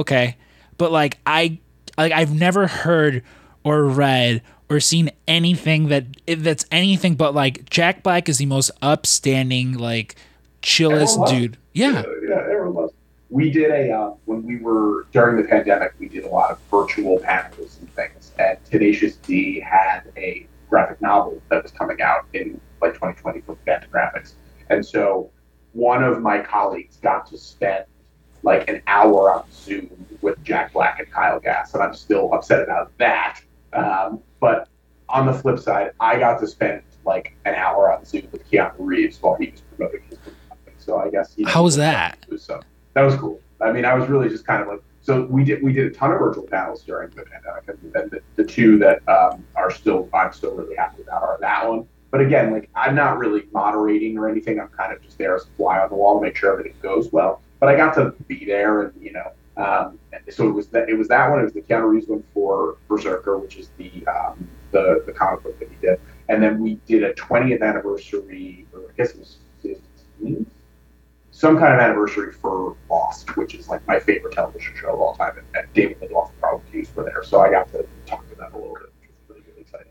okay. But like, I, like I've never heard or read or seen anything that that's anything but like Jack Black is the most upstanding, like chillest dude. Yeah. Yeah. Everyone loves. We did a, uh, when we were, during the pandemic, we did a lot of virtual panels and things, and Tenacious D had a graphic novel that was coming out in like twenty twenty from Phantom Graphics. And so one of my colleagues got to spend like an hour on Zoom with Jack Black and Kyle Gass, and I'm still upset about that. Um, but on the flip side, I got to spend like an hour on Zoom with Keanu Reeves while he was promoting his company. So I guess, you know, how was that? So. That was cool. I mean, I was really just kind of like, so we did we did a ton of virtual panels during the pandemic, and the, the two that um, are still, I'm still really happy about are that one. But again, like, I'm not really moderating or anything. I'm kind of just there as a fly on the wall to make sure everything goes well. But I got to be there, and, you know, um, so it was that, it was that one. It was the Keanu Reeves one for Berserker, which is the, um, the, the comic book that he did. And then we did a twentieth anniversary, or I guess it was fifteenth. Some kind of anniversary for Lost, which is like my favorite television show of all time, and, and Damon Lindelof and Brody King were there, so I got to talk to them a little bit, which was really, really exciting.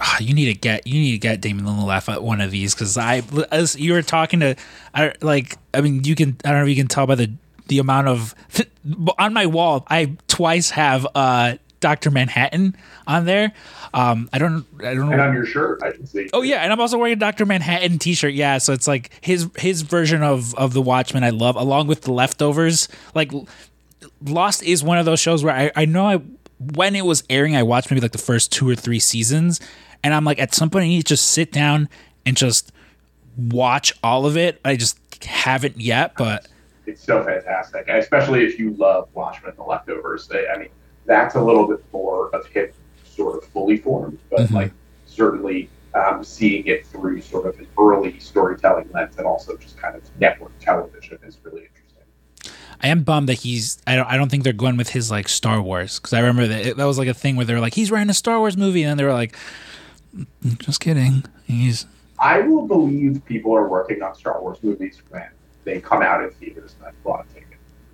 Oh, you need to get you need to get Damon Lindelof at one of these because I, as you were talking to, I like I mean you can I don't know if you can tell by the the amount of on my wall I twice have uh, Doctor Manhattan on there. Um, I don't I don't know. And on your shirt, I can see. Oh yeah, and I'm also wearing a Doctor Manhattan t-shirt. Yeah, so it's like his his version of of the Watchmen I love, along with The Leftovers. Like Lost is one of those shows where I, I know I when it was airing, I watched maybe like the first two or three seasons, and I'm like, at some point I need to just sit down and just watch all of it. I just haven't yet, but it's so fantastic. Especially if you love Watchmen and The Leftovers. They, I mean, that's a little bit more of him sort of fully formed, but mm-hmm. like certainly um, seeing it through sort of an early storytelling lens and also just kind of network television is really interesting. I am bummed that he's, I don't, I don't think they're going with his like Star Wars. Cause I remember that it, that was like a thing where they were like, he's writing a Star Wars movie. And then they were like, just kidding. He's. I will believe people are working on Star Wars movies when they come out in theaters and I've bought tickets.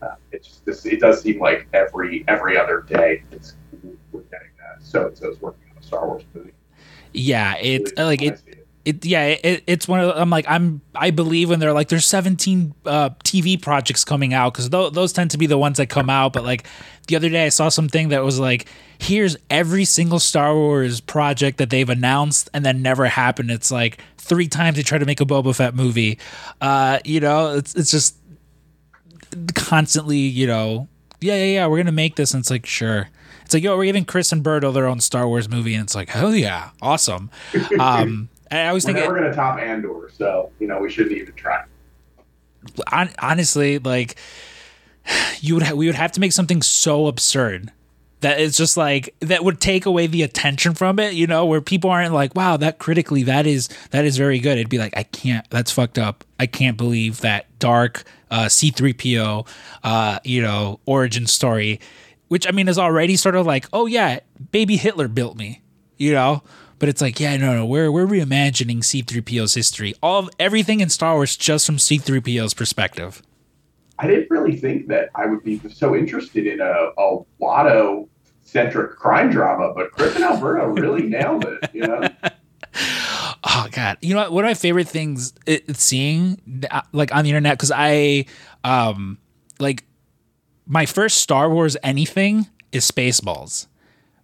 Uh, it's just this, it does seem like every every other day it's, we're getting that. So and so's working on a Star Wars movie. Yeah, it's really like it, it. It yeah it, it's one of I'm like I'm I believe when they're like there's seventeen uh, T V projects coming out because th- those tend to be the ones that come out. But like the other day I saw something that was like here's every single Star Wars project that they've announced and then never happened. It's like three times they tried to make a Boba Fett movie. Uh, you know, it's it's just. Constantly, you know, yeah, yeah, yeah, we're gonna make this, and it's like, sure, it's like, yo, we're giving Chris and Birdo their own Star Wars movie, and it's like, hell yeah, awesome. Um, I always think we're gonna top Andor, so you know, we shouldn't even try. On, honestly, like, you would, ha- we would have to make something so absurd that it's just like that would take away the attention from it, you know, where people aren't like, wow, that critically, that is that is very good. It'd be like, I can't, that's fucked up. I can't believe that dark. Uh, C three P O, uh, you know, origin story, which I mean is already sort of like, oh yeah, baby Hitler built me, you know. But it's like, yeah, no, no, we're we're reimagining C three P O's history, all of, everything in Star Wars just from C three P O's perspective. I didn't really think that I would be so interested in a, a Watto-centric crime drama, but Chris and Alberto really nailed it, you know? Oh, God. You know, one of my favorite things is seeing, like, on the internet, because I, um, like, my first Star Wars anything is Spaceballs.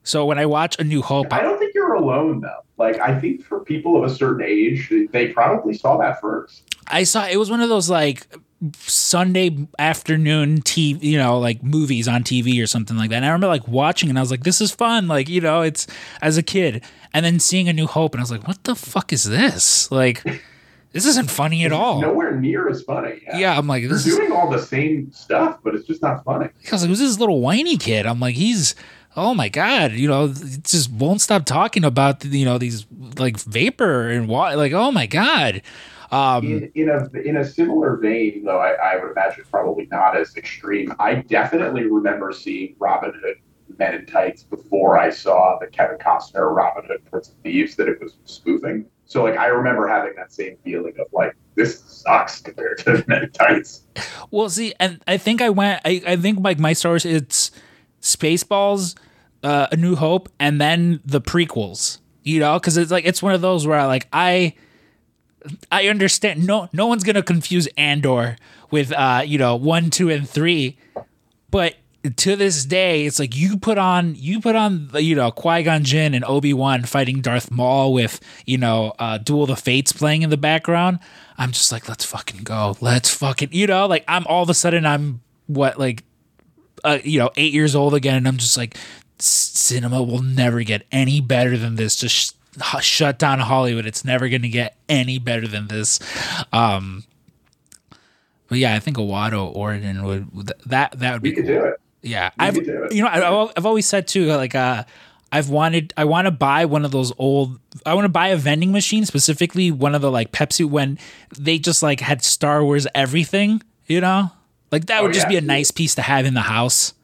So when I watch A New Hope... I don't think you're alone, though. Like, I think for people of a certain age, they probably saw that first. I saw... It was one of those, like... Sunday afternoon T V, you know, like movies on T V or something like that. And I remember like watching and I was like, this is fun. Like, you know, it's as a kid, and then seeing A New Hope. And I was like, what the fuck is this? Like, this isn't funny at all. Nowhere near as funny. Yeah. yeah I'm like, this They're is doing all the same stuff, but it's just not funny. I was like, who's this little whiny kid? I'm like, he's, oh my God, you know, it just won't stop talking about, you know, these like vapor and water. Like, oh my God. Um, in, in a in a similar vein, though, I, I would imagine probably not as extreme. I definitely remember seeing Robin Hood Men in Tights before I saw the Kevin Costner Robin Hood Prince of Thieves that it was spoofing. So, like, I remember having that same feeling of like, this sucks compared to Men in Tights. Well, see, and I think I went. I, I think like my stars, it's Spaceballs, uh, A New Hope, and then the prequels. You know, because it's like it's one of those where I like I. I understand. No, no one's gonna confuse Andor with, uh, you know, one, two, and three. But to this day, it's like you put on, you put on, you know, Qui-Gon Jinn and Obi-Wan fighting Darth Maul with, you know, uh, Duel of the Fates playing in the background. I'm just like, let's fucking go, let's fucking, you know, like I'm all of a sudden I'm what like, uh, you know, eight years old again, and I'm just like, cinema will never get any better than this. Just. Shut down Hollywood. It's never going to get any better than this. Um, but yeah, I think a Watto Origin would that that would be. We could cool. do it. Yeah, we I've do it. you know I, I've always said too like uh I've wanted I want to buy one of those old I want to buy a vending machine, specifically one of the like Pepsi when they just like had Star Wars everything, you know, like that would oh, just yeah. be a nice piece to have in the house.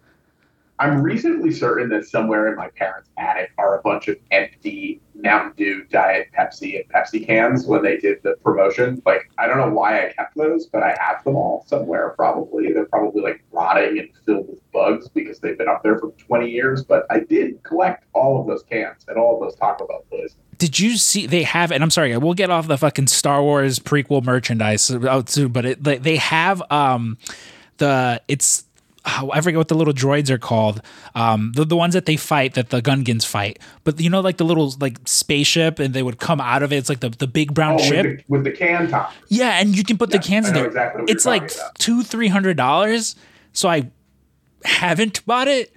I'm reasonably certain that somewhere in my parents' attic are a bunch of empty Mountain Dew, Diet Pepsi, and Pepsi cans when they did the promotion. Like, I don't know why I kept those, but I have them all somewhere, probably. They're probably, like, rotting and filled with bugs because they've been up there for twenty years. But I did collect all of those cans and all of those Taco Bell places. Did you see they have, and I'm sorry, we'll get off the fucking Star Wars prequel merchandise out soon, but it, they have um the, it's, Oh, I forget what the little droids are called. Um, the, the ones that they fight, that the Gungans fight. But, you know, like the little like spaceship, and they would come out of it. It's like the, the big brown oh, ship. With the, with the can top. Yeah, and you can put yeah, the cans in there. Exactly it's like two hundred dollars, three hundred dollars. So I haven't bought it.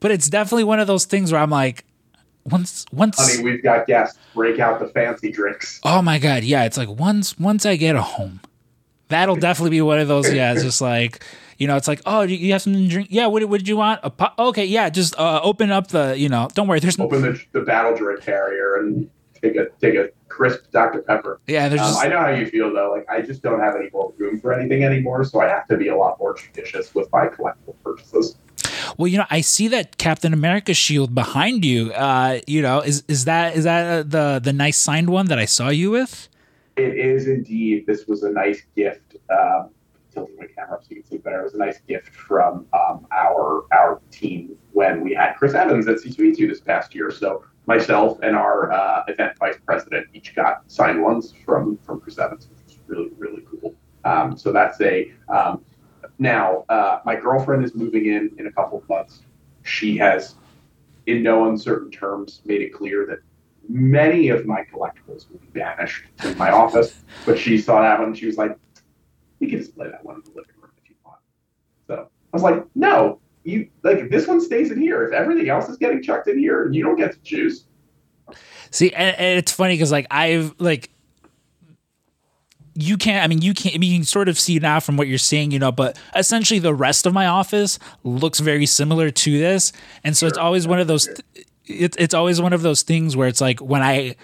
But it's definitely one of those things where I'm like, once... once. I mean, we've got guests. Break out the fancy drinks. Oh, my God. Yeah, it's like once once I get a home, that'll definitely be one of those. Yeah, it's just like... You know, it's like, oh, do you have something to drink? Yeah, what, what did you want? A pop? Okay, yeah, just uh, open up the, you know, don't worry. There's open the, the battle drink carrier and take a take a crisp Doctor Pepper. Yeah, there's. Um, just... I know how you feel though. Like, I just don't have any more room for anything anymore, so I have to be a lot more judicious with my collectible purchases. Well, you know, I see that Captain America shield behind you. Uh, you know, is is that is that uh, the the nice signed one that I saw you with? It is indeed. This was a nice gift. Um, tilting my camera up so you can see better. It was a nice gift from um, our our team when we had Chris Evans at C two E two this past year. So myself and our uh, event vice president each got signed ones from, from Chris Evans, which was really, really cool. Um, so that's a... Um, now, uh, my girlfriend is moving in in a couple of months. She has, in no uncertain terms, made it clear that many of my collectibles will be banished from my office. But she saw that one and she was like, you can display that one in the living room if you want. So I was like, no, you like this one stays in here. If everything else is getting chucked in here, you don't get to choose. See, and, and it's funny because like I've like you can't. I mean, you can't. I mean, you can sort of see now from what you're seeing, you know. But essentially, the rest of my office looks very similar to this, and so sure. it's always one of those. Th- it's it's always one of those things where it's like when I.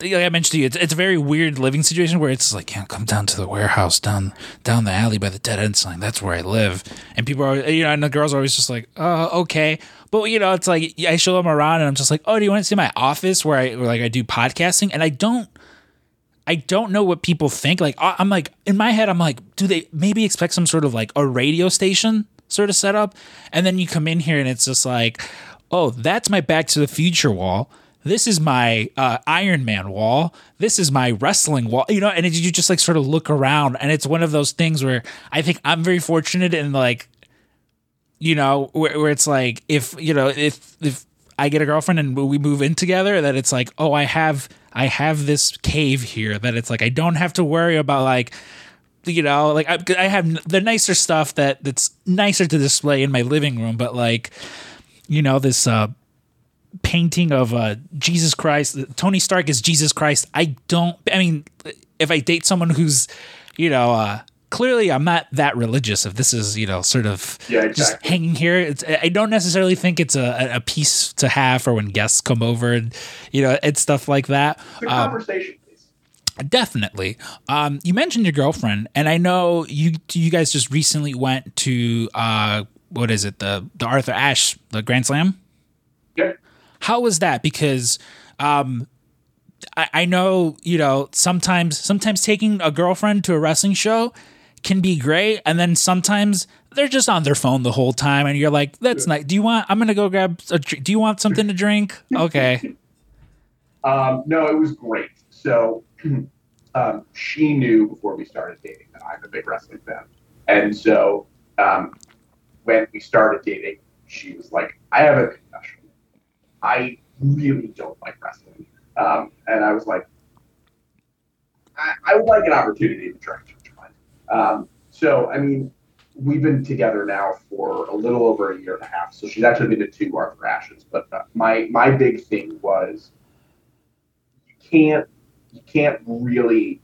Like I mentioned to you, it's, it's a very weird living situation where it's like, yeah, come down to the warehouse down down the alley by the dead end sign. That's where I live. And people are, you know, and the girls are always just like, oh, okay. But, you know, it's like I show them around and I'm just like, oh, do you want to see my office where I where like I do podcasting? And I don't I don't know what people think. Like, I'm like, in my head, I'm like, do they maybe expect some sort of like a radio station sort of setup? And then you come in here and it's just like, oh, that's my Back to the Future wall. This is my uh, Iron Man wall. This is my wrestling wall. You know, and it, you just like sort of look around, and it's one of those things where I think I'm very fortunate in like, you know, where, where it's like, if, you know, if, if I get a girlfriend and we move in together, that it's like, oh, I have, I have this cave here that it's like, I don't have to worry about like, you know, like I, I have the nicer stuff that that's nicer to display in my living room. But like, you know, this, uh, painting of uh Jesus Christ, Tony Stark is Jesus Christ. I don't, I mean, if I date someone who's, you know, uh clearly I'm not that religious, if this is, you know, sort of yeah, exactly. just hanging here, it's, I don't necessarily think it's a, a piece to have for when guests come over, and you know, it's stuff like that. Good um, conversation, please. Definitely. Um you mentioned your girlfriend, and I know you you guys just recently went to uh what is it, the the Arthur Ashe, the Grand Slam? Yeah. How was that? Because um, I, I know, you know, sometimes sometimes taking a girlfriend to a wrestling show can be great. And then sometimes they're just on their phone the whole time. And you're like, that's yeah. nice. Do you want, I'm going to go grab, a, do you want something to drink? Okay. um, no, it was great. So um, she knew before we started dating that I'm a big wrestling fan. And so um, when we started dating, she was like, I have a confession. I really don't like wrestling. Um, and I was like, I, I would like an opportunity to try to try. Um, so, I mean, we've been together now for a little over a year and a half. So she's actually been to two Arthur Ashes. But uh, my, my big thing was you can't, you can't really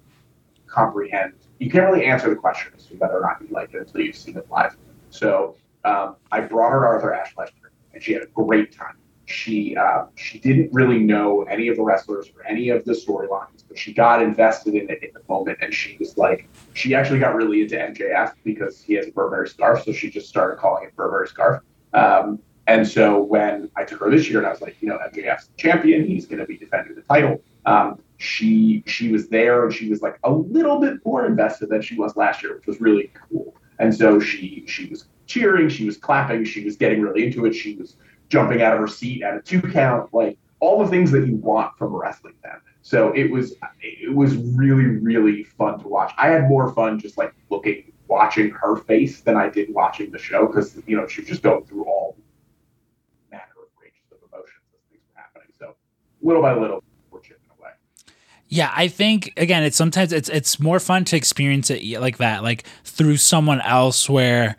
comprehend. You can't really answer the question as to whether or not you like it until you've seen it live. So um, I brought her to Arthur Ashe last year, and she had a great time. She uh, she didn't really know any of the wrestlers or any of the storylines, but she got invested in it in the moment, and she was like, she actually got really into M J F because he has a Burberry scarf, so she just started calling it Burberry scarf. Um, and so when I took her this year, and I was like, you know, M J F's the champion, he's going to be defending the title. Um, she she was there, and she was like a little bit more invested than she was last year, which was really cool. And so she she was cheering, she was clapping, she was getting really into it, she was jumping out of her seat at a two count, like all the things that you want from a wrestling fan. So it was, it was really, really fun to watch. I had more fun just like looking, watching her face than I did watching the show. Cause you know, she was just going through all manner of ranges of emotions as things were happening. So little by little, we're chipping away. Yeah. I think again, it's sometimes it's, it's more fun to experience it like that, like through someone else where,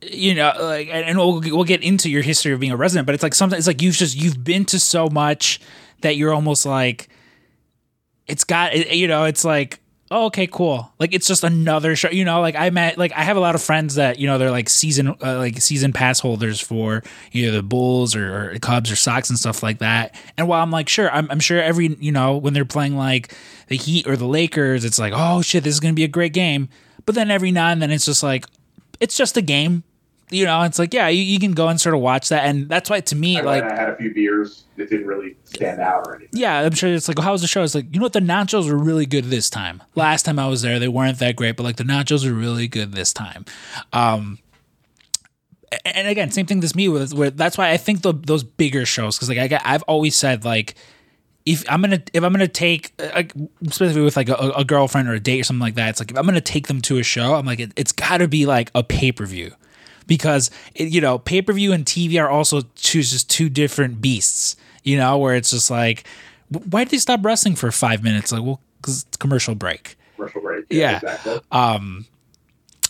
you know, like, and we'll we'll get into your history of being a resident, but it's like sometimes it's like you've just you've been to so much that you're almost like it's got it, you know, it's like, oh, okay, cool, like it's just another show, you know, like I met like I have a lot of friends that, you know, they're like season uh, like season pass holders for either the Bulls or, or Cubs or Sox and stuff like that. And while I'm like, sure, I'm I'm sure every, you know, when they're playing like the Heat or the Lakers, it's like, oh shit, this is gonna be a great game. But then every now and then it's just like it's just a game. You know, it's like, yeah, you, you can go and sort of watch that. And that's why, to me, I like... I had a few beers that didn't really stand out or anything. Yeah, I'm sure it's like, well, how was the show? It's like, you know what? The nachos were really good this time. Last time I was there, they weren't that great, but, like, the nachos were really good this time. Um, and, again, same thing this me with... Where that's why I think the, those bigger shows... Because, like, I, I've always said, like... If I'm gonna if I'm gonna take uh, specifically with like a, a girlfriend or a date or something like that, it's like if I'm gonna take them to a show, I'm like it, it's got to be like a pay per view, because it, you know, pay per view and T V are also two, just two different beasts. You know, where it's just like, why did they stop wrestling for five minutes? Like, well, because it's commercial break. Commercial break. Yeah. yeah. Exactly. Um,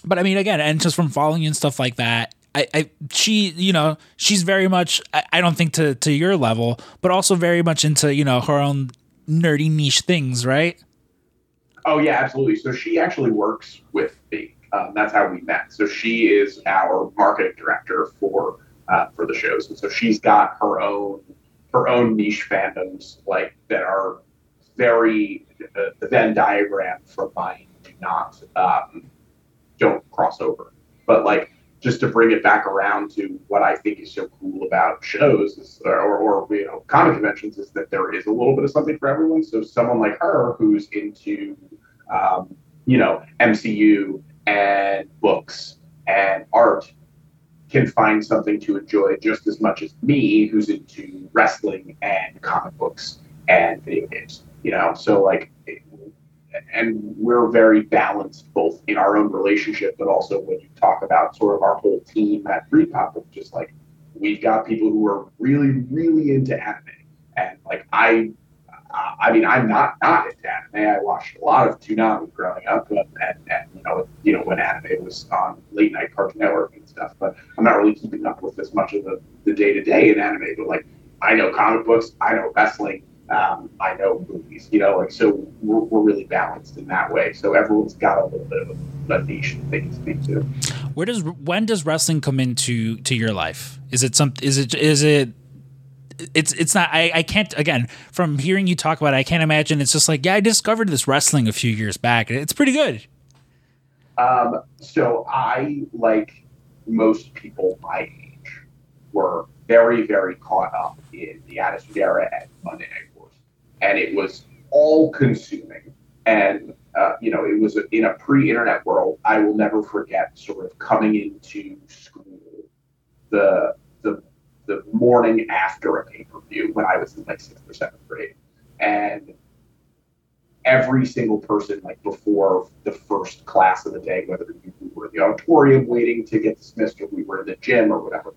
but I mean, again, and just from following you and stuff like that. I, I, she, you know, she's very much, I, I don't think to, to your level, but also very much into, you know, her own nerdy niche things, right? Oh yeah, absolutely. So she actually works with me. Um, that's how we met. So she is our marketing director for, uh, for the shows. And so she's got her own, her own niche fandoms, like that are very, uh, the Venn diagram from mine do not, um, don't cross over, but like, just to bring it back around to what I think is so cool about shows is, or, or, you know, comic conventions, is that there is a little bit of something for everyone. So someone like her who's into, um, you know, M C U and books and art can find something to enjoy just as much as me, who's into wrestling and comic books and video games, you know? So like, it, and we're very balanced both in our own relationship, but also when you talk about sort of our whole team at Freepop, it's just like, we've got people who are really, really into anime. And like, I, I mean, I'm not, not into anime. I watched a lot of Toonami growing up, and, and you know, you know, when anime was on late night Cartoon Network and stuff, but I'm not really keeping up with as much of the, the day-to-day in anime, but like, I know comic books, I know wrestling, Um, I know movies, you know, like, so we're, we're really balanced in that way. So everyone's got a little bit of a niche they can speak to. Where does, when does wrestling come into, to your life? Is it some, is it, is it, it's, it's not, I, I can't, again, from hearing you talk about it, I can't imagine. It's just like, yeah, I discovered this wrestling a few years back. It's pretty good. Um, so I, like most people my age, were very, very caught up in the Attitude Era and Monday Night. And it was all-consuming. And, uh, you know, it was a, in a pre-internet world, I will never forget sort of coming into school the the, the morning after a pay-per-view when I was in, like, sixth or seventh grade. And every single person, like, before the first class of the day, whether you were in the auditorium waiting to get dismissed or we were in the gym or whatever,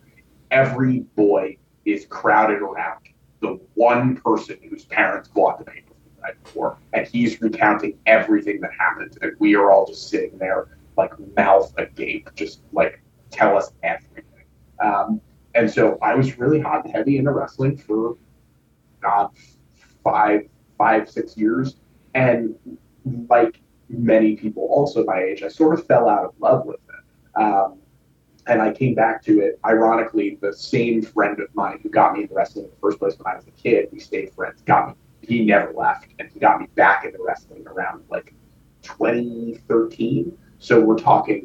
every boy is crowded around the one person whose parents bought the paper the night before, and he's recounting everything that happened, and we are all just sitting there, like, mouth agape, just, like, tell us everything. Um, and so I was really hot and heavy into wrestling for, God, five, five, six years, and like many people also my age, I sort of fell out of love with it. Um, And I came back to it, ironically, the same friend of mine who got me into wrestling in the first place when I was a kid, we stayed friends, got me, he never left, and he got me back into wrestling around, like, twenty thirteen. So we're talking,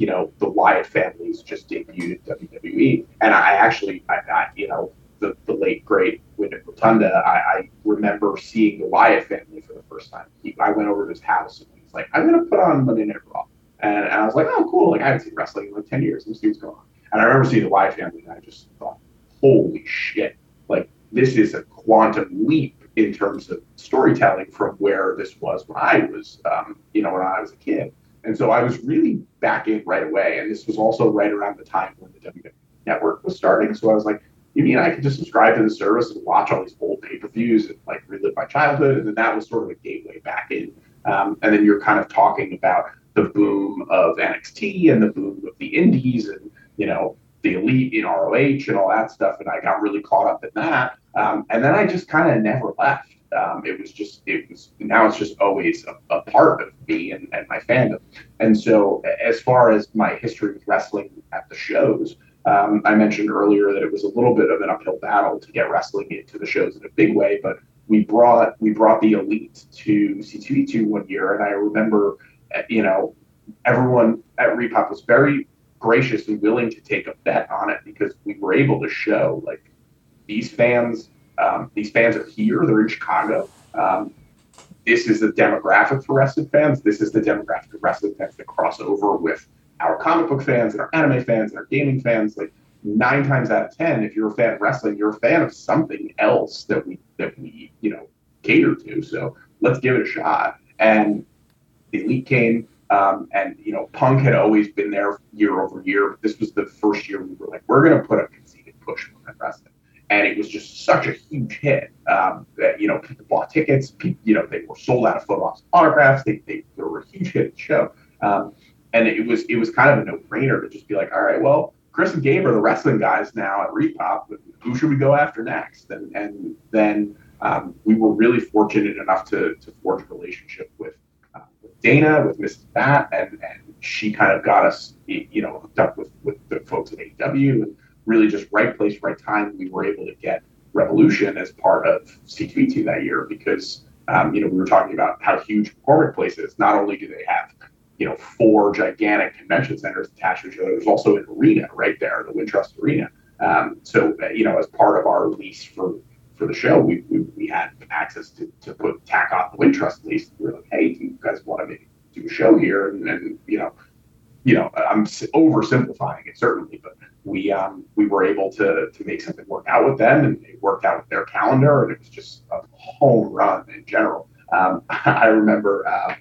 you know, the Wyatt families just debuted at W W E, and I actually, I, I you know, the, the late, great Wyndham Rotunda, I, I remember seeing the Wyatt family for the first time. He, I went over to his house, and he's like, I'm going to put on Monday Night Raw. And, and I was like, oh, cool. Like, I haven't seen wrestling in like ten years. Let's see what's going on. And I remember seeing the Wyatt family, and I just thought, holy shit. Like, this is a quantum leap in terms of storytelling from where this was when I was, um, you know, when I was a kid. And so I was really back in right away. And this was also right around the time when the W W E Network was starting. So I was like, you mean I could just subscribe to the service and watch all these old pay-per-views and, like, relive my childhood? And then that was sort of a gateway back in. Um, and then you're kind of talking about the boom of N X T and the boom of the indies and, you know, the elite in R O H and all that stuff. And I got really caught up in that. Um, and then I just kind of never left. Um, it was just, it was, now it's just always a, a part of me and, and my fandom. And so as far as my history with wrestling at the shows, um, I mentioned earlier that it was a little bit of an uphill battle to get wrestling into the shows in a big way, but we brought, we brought the elite to C two E two one year. And I remember, you know, everyone at Repop was very gracious and willing to take a bet on it because we were able to show, like, these fans, um, these fans are here, they're in Chicago. Um, this is the demographic for wrestling fans. This is the demographic of wrestling fans that cross over with our comic book fans and our anime fans and our gaming fans. Like, nine times out of ten, if you're a fan of wrestling, you're a fan of something else that we, that we, you know, cater to. So let's give it a shot. And the elite came, um, and, you know, Punk had always been there year over year. But this was the first year we were like, we're going to put a conceded push on wrestling. And it was just such a huge hit um, that, you know, people bought tickets. People, you know, they were sold out of photo ops and autographs. They, they, they were a huge hit at the show. Um, and it was it was kind of a no-brainer to just be like, all right, well, Chris and Gabe are the wrestling guys now at Repop. Who should we go after next? And, and then um, we were really fortunate enough to, to forge a relationship with Dana, with Missus Bat, and, and she kind of got us, you know, hooked up with, with the folks at A E W, and really just right place, right time. We were able to get Revolution as part of C two E two that year because, um, you know, we were talking about how huge McCormick Place is. Not only do they have you know, four gigantic convention centers attached to each other. There's also an arena right there, the Wintrust Arena. Um, so, uh, you know, as part of our lease for, for the show, we, we we had access to to put tack off the Wintrust lease. We were like, hey, do you guys want to maybe do a show here? And then, you know, you know, I'm oversimplifying it certainly, but we um we were able to to make something work out with them, and it worked out with their calendar, and it was just a home run in general. Um, I remember uh,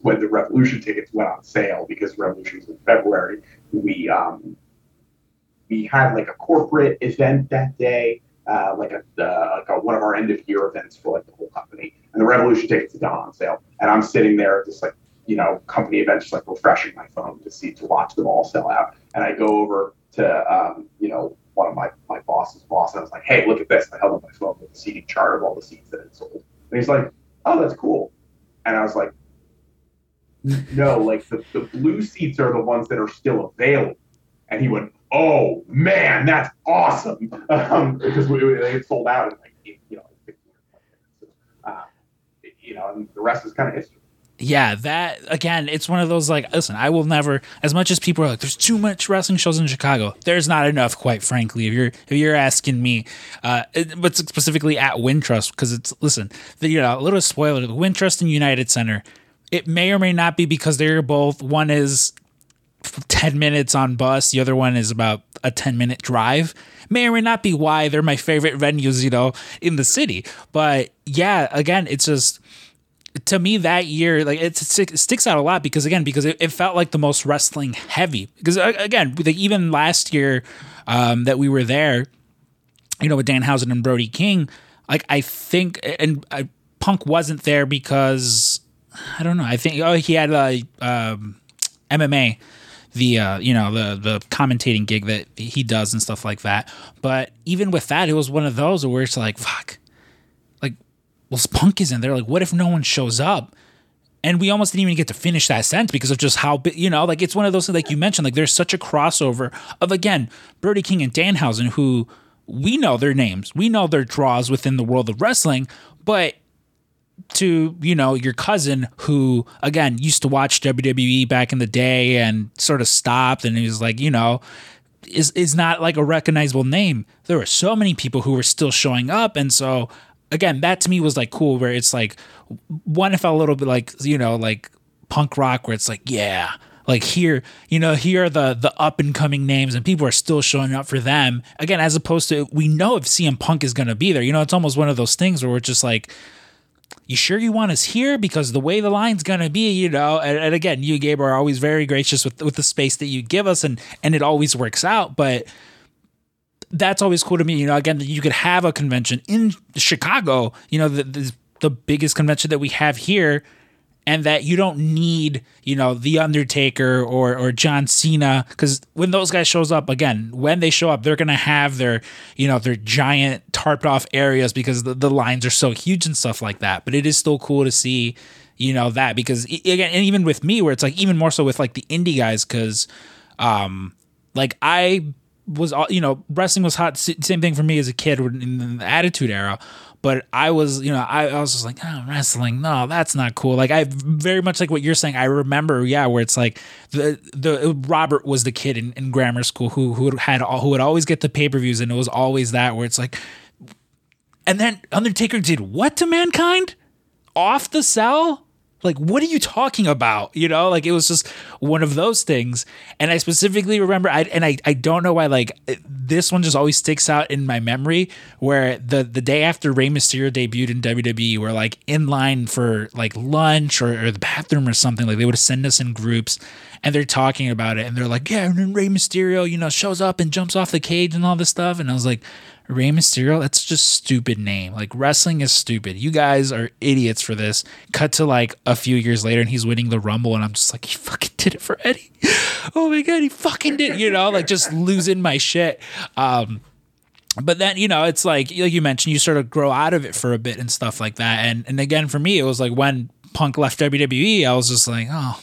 when the Revolution tickets went on sale, because Revolution was in February, we um. We had like a corporate event that day, uh, like a uh, like a, one of our end of year events for like the whole company. And the Revolution tickets had gone on sale, and I'm sitting there at this like you know company event, just like refreshing my phone to see to watch them all sell out. And I go over to um, you know one of my, my boss's boss, and I was like, hey, look at this. I held up my phone with the seating chart of all the seats that had sold. And he's like, oh, that's cool. And I was like, no, like the, the blue seats are the ones that are still available. And he went, oh man, that's awesome! Um, because we, we they sold out in like you know, like uh, you know, and the rest is kind of history. Yeah, that again, it's one of those like, listen, I will never. As much as people are like, there's too much wrestling shows in Chicago. There's not enough, quite frankly. If you're if you're asking me, uh, it, but specifically at Wintrust, because it's listen, the, you know, a little spoiler: the Wintrust and United Center. It may or may not be because they're both. One is ten minutes on bus, the other one is about a ten minute drive, may or may not be why they're my favorite venues, you know, in the city. But yeah, again, it's just, to me, that year, like it's, it sticks out a lot because again, because it, it felt like the most wrestling heavy, because again, even last year um, that we were there, you know, with Danhausen and Brody King, like I think, and uh, Punk wasn't there because I don't know. I think, oh, he had a um, M M A, the, uh, you know, the, the commentating gig that he does and stuff like that. But even with that, it was one of those where it's like, fuck, like, well, Punk isn't there. Like, what if no one shows up? And we almost didn't even get to finish that sentence because of just how, you know, like, it's one of those things, like you mentioned, like there's such a crossover of, again, Brody King and Danhausen, who we know their names, we know their draws within the world of wrestling, but to, you know, your cousin who, again, used to watch W W E back in the day and sort of stopped, and he was like, you know, is is not like a recognizable name. There were so many people who were still showing up. And so, again, that to me was like cool, where it's like, one, it felt a little bit like, you know, like punk rock, where it's like, yeah, like here, you know, here are the, the up and coming names, and people are still showing up for them. Again, as opposed to, we know if C M Punk is going to be there, you know, it's almost one of those things where we're just like, you sure you want us here? Because the way the line's going to be, you know, and, and again, you, Gabe, are always very gracious with, with the space that you give us, and, and it always works out. But that's always cool to me. You know, again, you could have a convention in Chicago, you know, the, the, the biggest convention that we have here, and that you don't need, you know, The Undertaker or or John Cena, because when those guys shows up, again, when they show up, they're going to have their, you know, their giant tarped off areas because the, the lines are so huge and stuff like that. But it is still cool to see, you know, that, because, again, and even with me, where it's like even more so with like the indie guys, because um, like I was, you know, wrestling was hot. Same thing for me as a kid in the Attitude Era. But I was, you know, I, I was just like, oh, wrestling, no, that's not cool. Like, I very much like what you're saying. I remember, yeah, where it's like the the Robert was the kid in, in grammar school who who had all, who would always get the pay per views, and it was always that where it's like, and then Undertaker did what to Mankind off the cell? Like, what are you talking about? You know, like it was just one of those things. And I specifically remember, I and I, I don't know why, like this one just always sticks out in my memory, where the, the day after Rey Mysterio debuted in W W E, we're like in line for like lunch or, or the bathroom or something. Like they would send us in groups, and they're talking about it, and they're like, yeah, and then Rey Mysterio, you know, shows up and jumps off the cage and all this stuff. And I was like, Rey Mysterio, that's just stupid name. Like wrestling is stupid. You guys are idiots for this. Cut to like a few years later, and he's winning the Rumble, and I'm just like, he fucking did it for Eddie. Oh my God, he fucking did. You know, like just losing my shit. Um, but then, you know, it's like, like you mentioned, you sort of grow out of it for a bit and stuff like that. And and again, for me, it was like when Punk left W W E, I was just like, oh,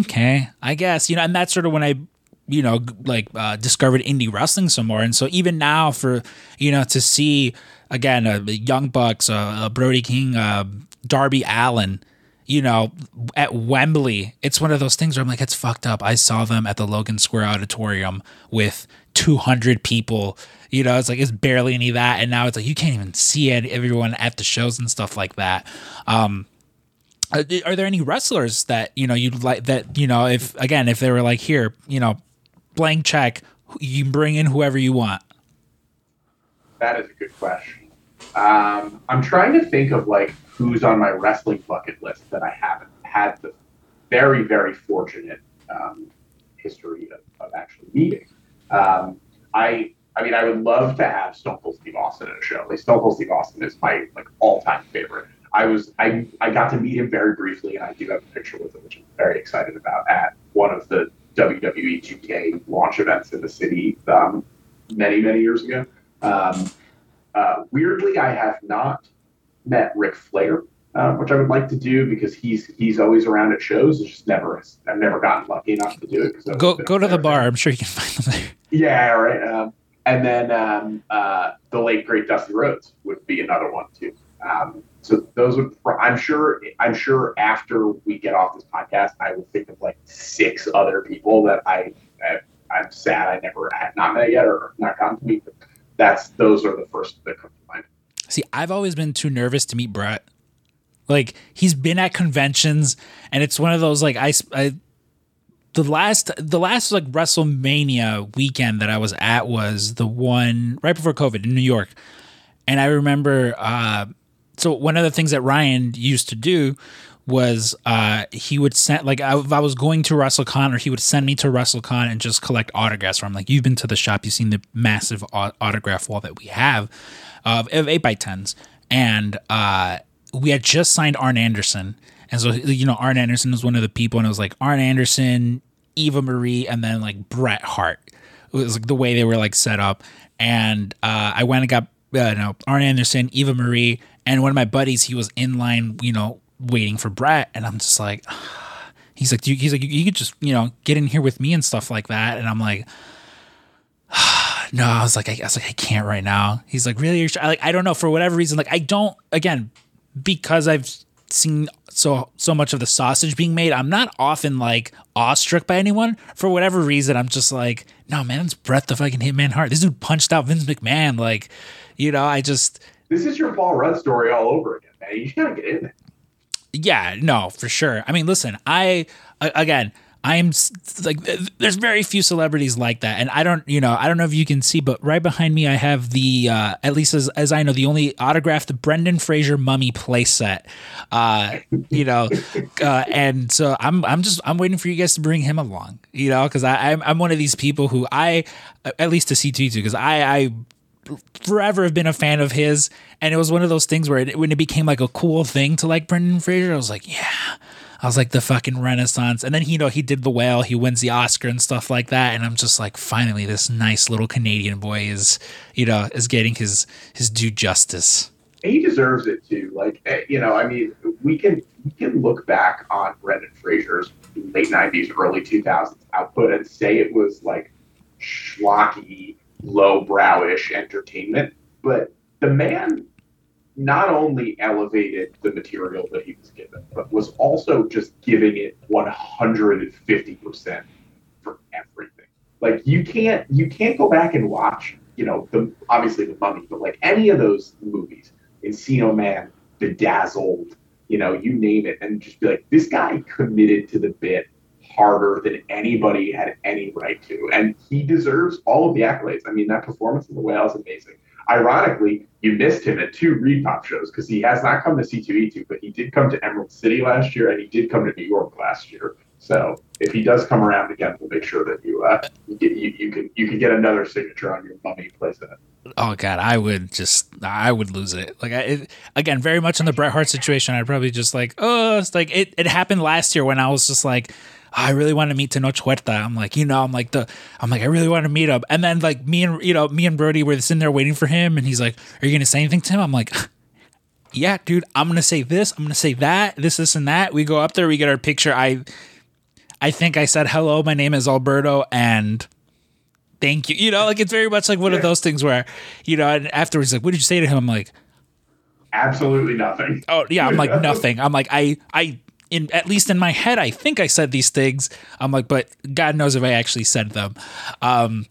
okay, I guess, you know, and that's sort of when I, you know, like uh, discovered indie wrestling some more. And so even now for, you know, to see, again, uh, Young Bucks, uh, uh, Brody King, uh, Darby Allin, you know, at Wembley. It's one of those things where I'm like, it's fucked up. I saw them at the Logan Square Auditorium with two hundred people. You know, it's like, it's barely any of that. And now it's like, you can't even see it, everyone at the shows and stuff like that. Um, are, are there any wrestlers that, you know, you'd like that, you know, if, again, if they were like, here, you know, blank check, you bring in whoever you want? That is a good question. Um, I'm trying to think of like who's on my wrestling bucket list that I haven't had the very, very fortunate um, history of, of actually meeting. Um, I, I mean, I would love to have Stone Cold Steve Austin at a show. Like, Stone Cold Steve Austin is my like all-time favorite. I was, I, I got to meet him very briefly, and I do have a picture with him, which I'm very excited about, at one of the W W E two K launch events in the city um, many, many years ago. Um, uh, weirdly, I have not met Ric Flair, uh, which I would like to do because he's he's always around at shows. It's just never I've never gotten lucky enough to do it. Go go to the bar. I'm sure you can find them there. Yeah, right. Um, and then um, uh, the late great Dusty Rhodes would be another one too. Um, so those would I'm sure I'm sure after we get off this podcast, I will think of like six other people that I, I I'm sad I never have not met yet or not gotten to meet. But that's those are the first that come to mind. See, I've always been too nervous to meet Brett. Like, he's been at conventions, and it's one of those, like, I, I the last, the last, like, WrestleMania weekend that I was at was the one right before COVID in New York. And I remember, uh, so one of the things that Ryan used to do was uh, he would send, like, I, if I was going to WrestleCon, or he would send me to WrestleCon and just collect autographs. Where I'm like, you've been to the shop, you've seen the massive autograph wall that we have. Of eight by tens, and uh, we had just signed Arn Anderson, and so, you know, Arn Anderson was one of the people, and it was like Arn Anderson, Eva Marie, and then like Bret Hart. It was like the way they were like set up, and uh, I went and got uh, no Arn Anderson, Eva Marie, and one of my buddies. He was in line, you know, waiting for Bret, and I'm just like, ah. he's like, he's like, you could just, you know, get in here with me and stuff like that, and I'm like. Ah. No, I was like, I, I was like, I can't right now. He's like, really? I like, I don't know. For whatever reason, like, I don't. Again, because I've seen so so much of the sausage being made, I'm not often like awestruck by anyone. For whatever reason, I'm just like, no, man, it's Bret the fucking Hitman Hart. This dude punched out Vince McMahon. Like, you know, I just. This is your Paul Rudd story all over again, man. You gotta get in there. Yeah, no, for sure. I mean, listen, I again. I'm like, there's very few celebrities like that. And I don't, you know, I don't know if you can see, but right behind me, I have the, uh, at least as, as I know, the only autographed Brendan Fraser mummy playset, uh, you know, uh, and so I'm, I'm just, I'm waiting for you guys to bring him along, you know, cause I, I'm, I'm one of these people who I, at least to C two E two, cause I, I forever have been a fan of his. And it was one of those things where it, when it became like a cool thing to like Brendan Fraser, I was like, yeah. I was like, the fucking Renaissance. And then, you know, he did The Whale. He wins the Oscar and stuff like that. And I'm just like, finally, this nice little Canadian boy is, you know, is getting his, his due justice. He deserves it, too. Like, you know, I mean, we can we can look back on Brendan Fraser's late nineties, early two thousands output and say it was like schlocky, lowbrowish entertainment. But the man not only elevated the material that he was given, but was also just giving it one hundred fifty percent for everything. Like, you can't, you can't go back and watch, you know, the, obviously The Mummy, but like any of those movies, Encino Man, Bedazzled, you know, you name it, and just be like, this guy committed to the bit harder than anybody had any right to. And he deserves all of the accolades. I mean, that performance in The Whale is amazing. Ironically, you missed him at two Repop shows because he has not come to C two E two, but he did come to Emerald City last year and he did come to New York last year. So if he does come around again, we'll make sure that you uh, you, get, you you can you can get another signature on your mummy playset. Oh God, I would just I would lose it. Like I it, again, very much in the Bret Hart situation, I'd probably just like oh, it's like it it happened last year when I was just like. I really want to meet Tenoch Huerta. I'm like, you know, I'm like the, I'm like, I really want to meet him. And then like me and, you know, me and Brody were sitting there waiting for him. And he's like, are you going to say anything to him? I'm like, yeah, dude, I'm going to say this. I'm going to say that, this, this, and that. We go up there, we get our picture. I, I think I said, hello, my name is Alberto. And thank you. You know, like it's very much like one yeah. of those things where, you know, and afterwards, like, what did you say to him? I'm like, absolutely nothing. Oh yeah. I'm like, nothing. I'm like, I, I, in at least in my head, I think I said these things. I'm like, but God knows if I actually said them. Um,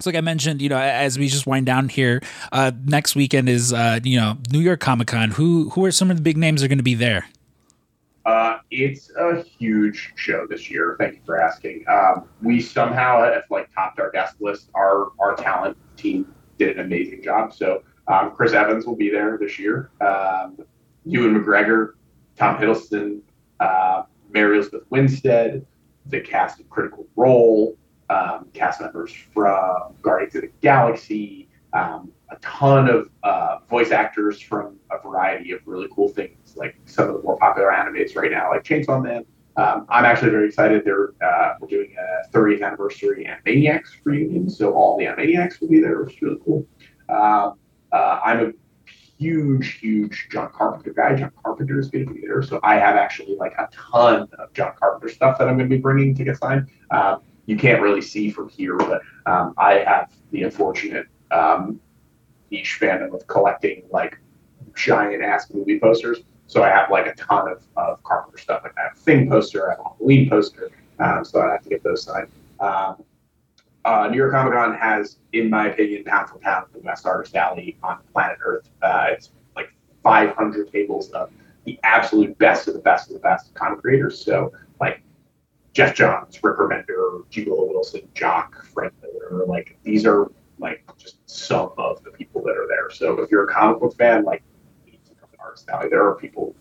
So like I mentioned, you know, as we just wind down here, uh, next weekend is, uh, you know, New York Comic Con. Who who are some of the big names that are going to be there? Uh, it's a huge show this year. Thank you for asking. Um, we somehow have like topped our guest list. Our our talent team did an amazing job. So um, Chris Evans will be there this year. Um, Ewan McGregor, Tom Hiddleston, uh, Mary Elizabeth Winstead, the cast of Critical Role. Um, cast members from Guardians of the Galaxy, um, a ton of uh, voice actors from a variety of really cool things, like some of the more popular animes right now, like Chainsaw Man. Um, I'm actually very excited. They're uh, we're doing a thirtieth anniversary Animaniacs reunion, so all the Animaniacs will be there, which is really cool. Uh, uh, I'm a huge, huge John Carpenter guy. John Carpenter is going to be there, so I have actually like a ton of John Carpenter stuff that I'm going to be bringing to get signed. Um, You can't really see from here, but um, I have the unfortunate um, niche fandom of collecting like giant ass movie posters. So I have like a ton of, of Carpenter stuff. Like I have a Thing poster, I have a Halloween poster, um, so I have to get those signed. Um, uh, New York Comic Con has, in my opinion, pound for pound the best artist alley on planet Earth. Uh, it's like five hundred tables of the absolute best of the best of the best comic creators. So like. Jeff Johns, Rick Remender, Gigolo Wilson, Jock, Frank Miller, like these are like just some of the people that are there. So if you're a comic book fan, like you need to come to Artist Alley. There are people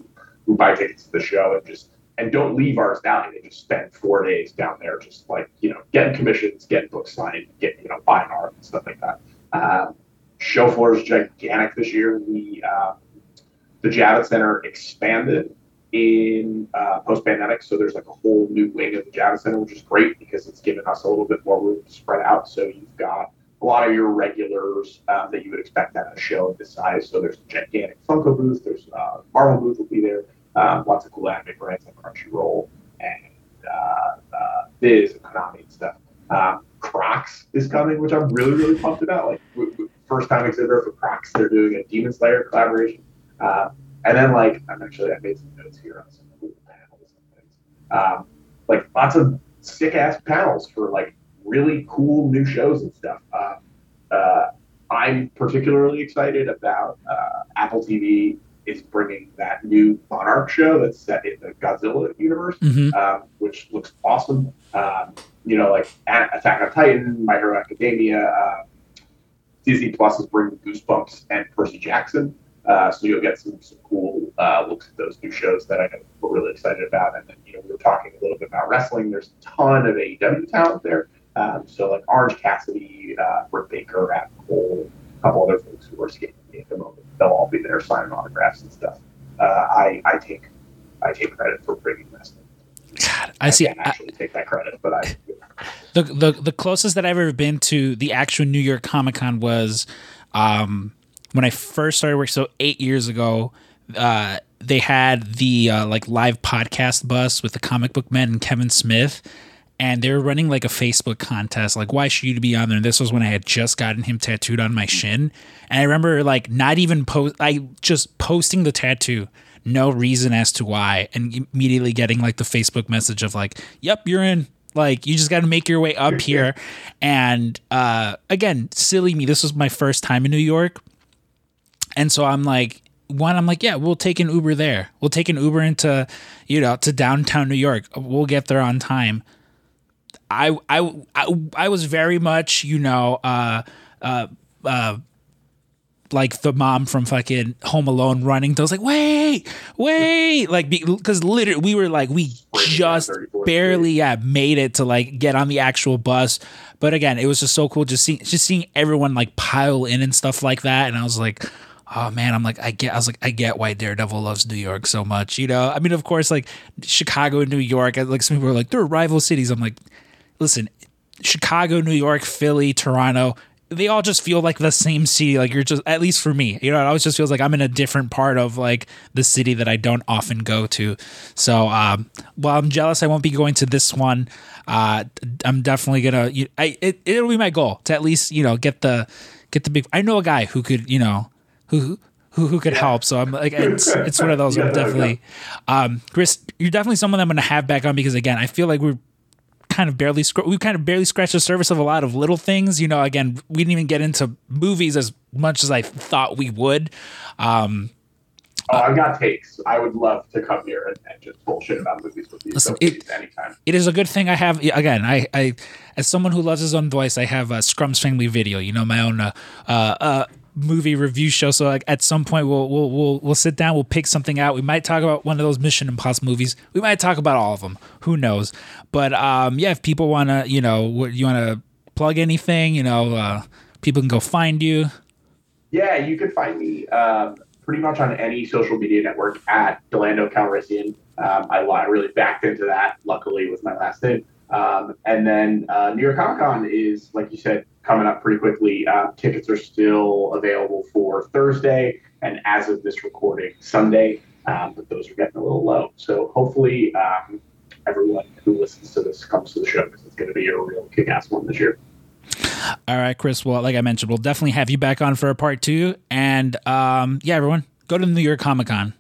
who buy tickets to the show and just and don't leave Artist Alley. They just spend four days down there, just like you know, getting commissions, getting books signed, getting you know, buying art and stuff like that. Um, show floor is gigantic this year. We uh, the Javits Center expanded. in uh, post-pandemic, so there's like a whole new wing of the Javits Center, which is great because it's given us a little bit more room to spread out. So you've got a lot of your regulars um, that you would expect at a show of this size. So there's a gigantic Funko booth, there's a Marvel booth will be there, um, lots of cool anime brands like Crunchyroll and uh, uh, Viz and Konami and stuff. Um, Crocs is coming, which I'm really, really pumped about. Like w- w- first time exhibitor for Crocs, they're doing a Demon Slayer collaboration. Uh, And then, like, I'm actually, I made some notes here on some cool panels and things. Um, like, lots of sick-ass panels for, like, really cool new shows and stuff. Uh, uh, I'm particularly excited about uh, Apple T V is bringing that new Monarch show that's set in the Godzilla universe, mm-hmm. um, which looks awesome. Um, you know, like, Attack on Titan, My Hero Academia, uh, Disney Plus is bringing Goosebumps and Percy Jackson. Uh, so you'll get some, some cool uh, looks at those new shows that I know we're really excited about. And then, you know, we were talking a little bit about wrestling. There's a ton of A E W talent there. Um, so like Orange Cassidy, uh, Britt Baker, Adam Cole, a couple other folks who are skating at the moment. They'll all be there signing autographs and stuff. Uh, I, I take I take credit for bringing wrestling. God, I, I see. Can't actually I, take that credit, but I. You know. The the the closest that I've ever been to the actual New York Comic Con was. Um, When I first started working, so eight years ago, uh, they had the uh, like live podcast bus with the Comic Book Men and Kevin Smith, and they were running like a Facebook contest, like why should you be on there? And this was when I had just gotten him tattooed on my shin, and I remember like not even post, I just posting the tattoo, no reason as to why, and immediately getting like the Facebook message of like, "Yep, you're in." Like, you just got to make your way up here, and uh, again, silly me. This was my first time in New York. And so I'm like, one, I'm like, yeah, we'll take an Uber there. We'll take an Uber into, you know, to downtown New York. We'll get there on time. I I I, I was very much, you know, uh, uh, uh, like the mom from fucking Home Alone running. I was like, wait, wait, like because literally we were like, we just barely yeah, made it to like get on the actual bus. But again, it was just so cool just seeing just seeing everyone like pile in and stuff like that. And I was like. Oh man, I'm like I get. I was like I get why Daredevil loves New York so much. You know, I mean, of course, like Chicago and New York. Like some people are like they're rival cities. I'm like, listen, Chicago, New York, Philly, Toronto. They all just feel like the same city. Like you're just at least for me. You know, it always just feels like I'm in a different part of like the city that I don't often go to. So um, while I'm jealous, I won't be going to this one. Uh, I'm definitely gonna. You, I it, it'll be my goal to at least you know get the get the big. I know a guy who could you know. Who who who could yeah. help. So I'm like, it's it's one of those. yeah, I'm definitely, yeah. um, Chris, you're definitely someone that I'm going to have back on, because again, I feel like we're kind of barely sc- we kind of barely scratched the surface of a lot of little things. You know, again, we didn't even get into movies as much as I thought we would. Um, Oh, I've got takes. I would love to come here and, and just bullshit about movies with you. Listen, so it, anytime. It is a good thing I have. Again, I, I as someone who loves his own voice, I have a Scrump's Family Video. You know, my own uh, uh, uh, movie review show. So like, at some point, we'll we'll we'll we'll sit down. We'll pick something out. We might talk about one of those Mission Impossible movies. We might talk about all of them. Who knows? But um, yeah, if people wanna, you know, you wanna plug anything, you know, uh, people can go find you. Yeah, you can find me. Um, pretty much on any social media network at D'Lando Calrissian. Um, I, I really backed into that, luckily, with my last name. Um, and then uh, New York Comic Con is, like you said, coming up pretty quickly. Uh, tickets are still available for Thursday, and as of this recording, Sunday. Um, but those are getting a little low. So hopefully um, everyone who listens to this comes to the show, because it's going to be a real kick-ass one this year. All right, Chris. Well, like I mentioned, we'll definitely have you back on for a part two. And um, yeah, everyone, go to the New York Comic Con.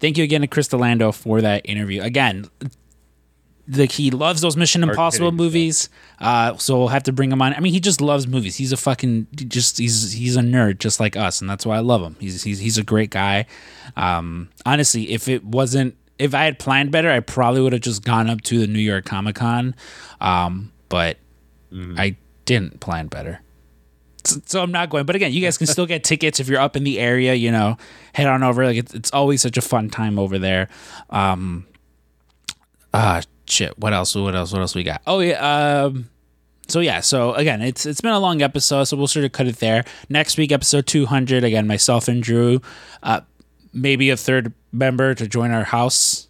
Thank you again to Chris D'Lando for that interview. Again, the, he loves those Mission Impossible movies, uh, so we'll have to bring him on. I mean, he just loves movies. He's a fucking just he's he's a nerd just like us, and that's why I love him. He's he's he's a great guy. Um, honestly, if it wasn't if I had planned better, I probably would have just gone up to the New York Comic Con, um, but mm-hmm. I didn't plan better. So I'm not going, but again, you guys can still get tickets if you're up in the area. You know, head on over. Like it's, it's always such a fun time over there. Um, ah, shit. What else? What else? What else we got? Oh yeah. Um, so yeah. So again, it's it's been a long episode, so we'll sort of cut it there. Next week, episode two hundred. Again, myself and Drew, uh, maybe a third member to join our house.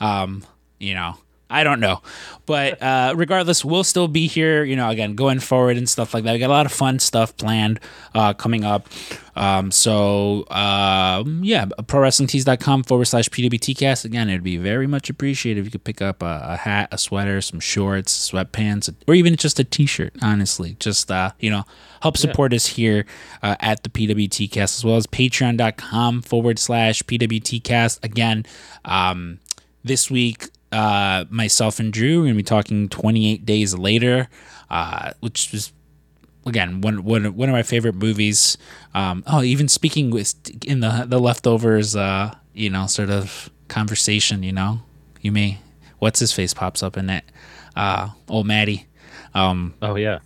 Um, you know. I don't know, but uh, regardless, we'll still be here, you know, again, going forward and stuff like that. We got a lot of fun stuff planned uh, coming up. Um, so, uh, yeah, prowrestlingtees.com forward slash PWTcast. Again, it would be very much appreciated if you could pick up a, a hat, a sweater, some shorts, sweatpants, or even just a t-shirt, honestly. Just, uh, you know, help support yeah. us here uh, at the PWTcast, as well as patreon.com forward slash PWTcast. Again, um, this week... Uh, myself and Drew, we're gonna be talking twenty-eight Days Later, uh, which was again one one one of my favorite movies. Um, oh, even speaking with in the the Leftovers, uh, you know, sort of conversation, you know, you may what's his face pops up in it, uh, old Maddie. Um, oh yeah,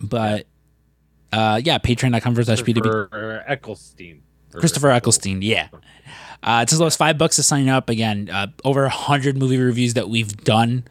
but uh, yeah, patreon dot com forward slash P W. Eccleston. Christopher Eccleston, yeah. Uh, it's as low as five bucks to sign up. Again, uh, over a hundred movie reviews that we've done.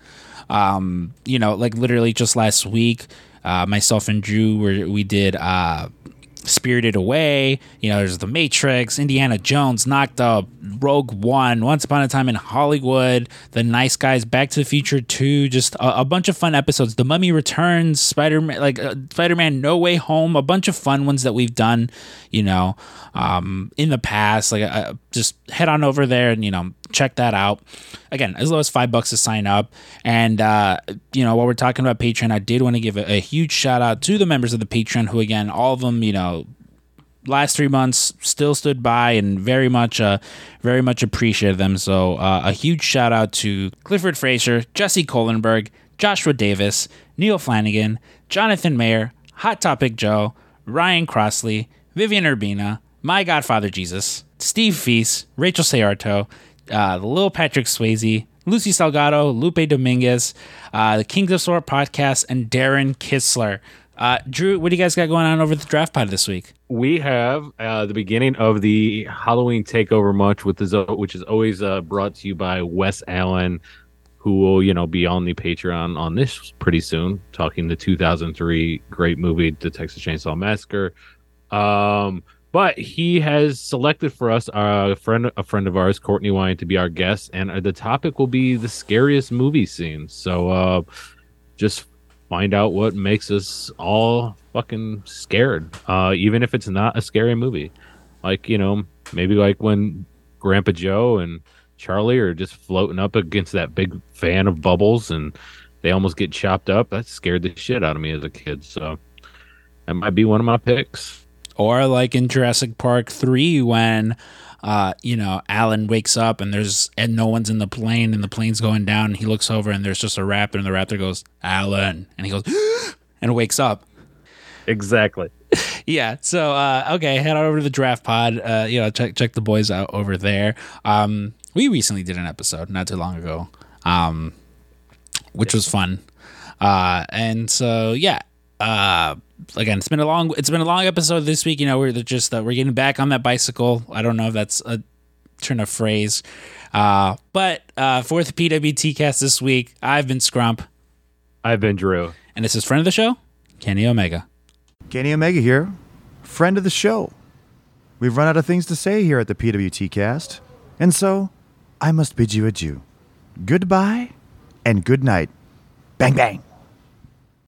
Um, you know, like literally just last week, uh, myself and Drew were we did uh, Spirited Away. You know, there's The Matrix, Indiana Jones, Knocked Up, Rogue One, Once Upon a Time in Hollywood, The Nice Guys, Back to the Future Two. Just a, a bunch of fun episodes. The Mummy Returns, Spider-Man, like uh, Spider-Man, No Way Home. A bunch of fun ones that we've done. You know, um, in the past, like uh, just head on over there and, you know, check that out. Again, as low as five bucks to sign up. And, uh, you know, while we're talking about Patreon, I did want to give a, a huge shout out to the members of the Patreon who, again, all of them, you know, last three months still stood by and very much, uh, very much appreciated them. So uh, a huge shout out to Clifford Fraser, Jesse Kohlenberg, Joshua Davis, Neil Flanagan, Jonathan Mayer, Hot Topic Joe, Ryan Crossley, Vivian Urbina, My Godfather Jesus, Steve Feast, Rachel Sayarto, uh, Lil Patrick Swayze, Lucy Salgado, Lupe Dominguez, uh, the Kings of Sword podcast, and Darren Kistler. Uh, Drew, what do you guys got going on over at the Draft Pod this week? We have uh, the beginning of the Halloween Takeover Munch, with the Zo- which is always uh, brought to you by Wes Allen, who will, you know, be on the Patreon on this pretty soon, talking the two thousand three great movie, The Texas Chainsaw Massacre. Um, but he has selected for us uh, a friend, a friend of ours, Courtney Wine, to be our guest, and the topic will be the scariest movie scene. So, uh, just find out what makes us all fucking scared, uh, even if it's not a scary movie. Like, you know, maybe like when Grandpa Joe and Charlie are just floating up against that big fan of bubbles and they almost get chopped up. That scared the shit out of me as a kid. So that might be one of my picks. Or like in Jurassic Park three when, uh, you know, Alan wakes up and there's and no one's in the plane and the plane's going down and he looks over and there's just a raptor and the raptor goes, Alan, and he goes and wakes up. Exactly. Yeah. So, uh, okay, head on over to the Draft Pod. Uh, you know, check check the boys out over there. Um, we recently did an episode not too long ago, um, which was fun. Uh, and so, yeah. Uh, again, it's been a long, it's been a long episode this week. You know, we're just, uh, we're getting back on that bicycle. I don't know if that's a turn of phrase. Uh, but, uh, for the PWTcast this week, I've been Scrump. I've been Drew. And this is friend of the show, Kenny Omega. Kenny Omega here. Friend of the show. We've run out of things to say here at the PWTcast. And so I must bid you adieu. Goodbye and good night. Bang, bang.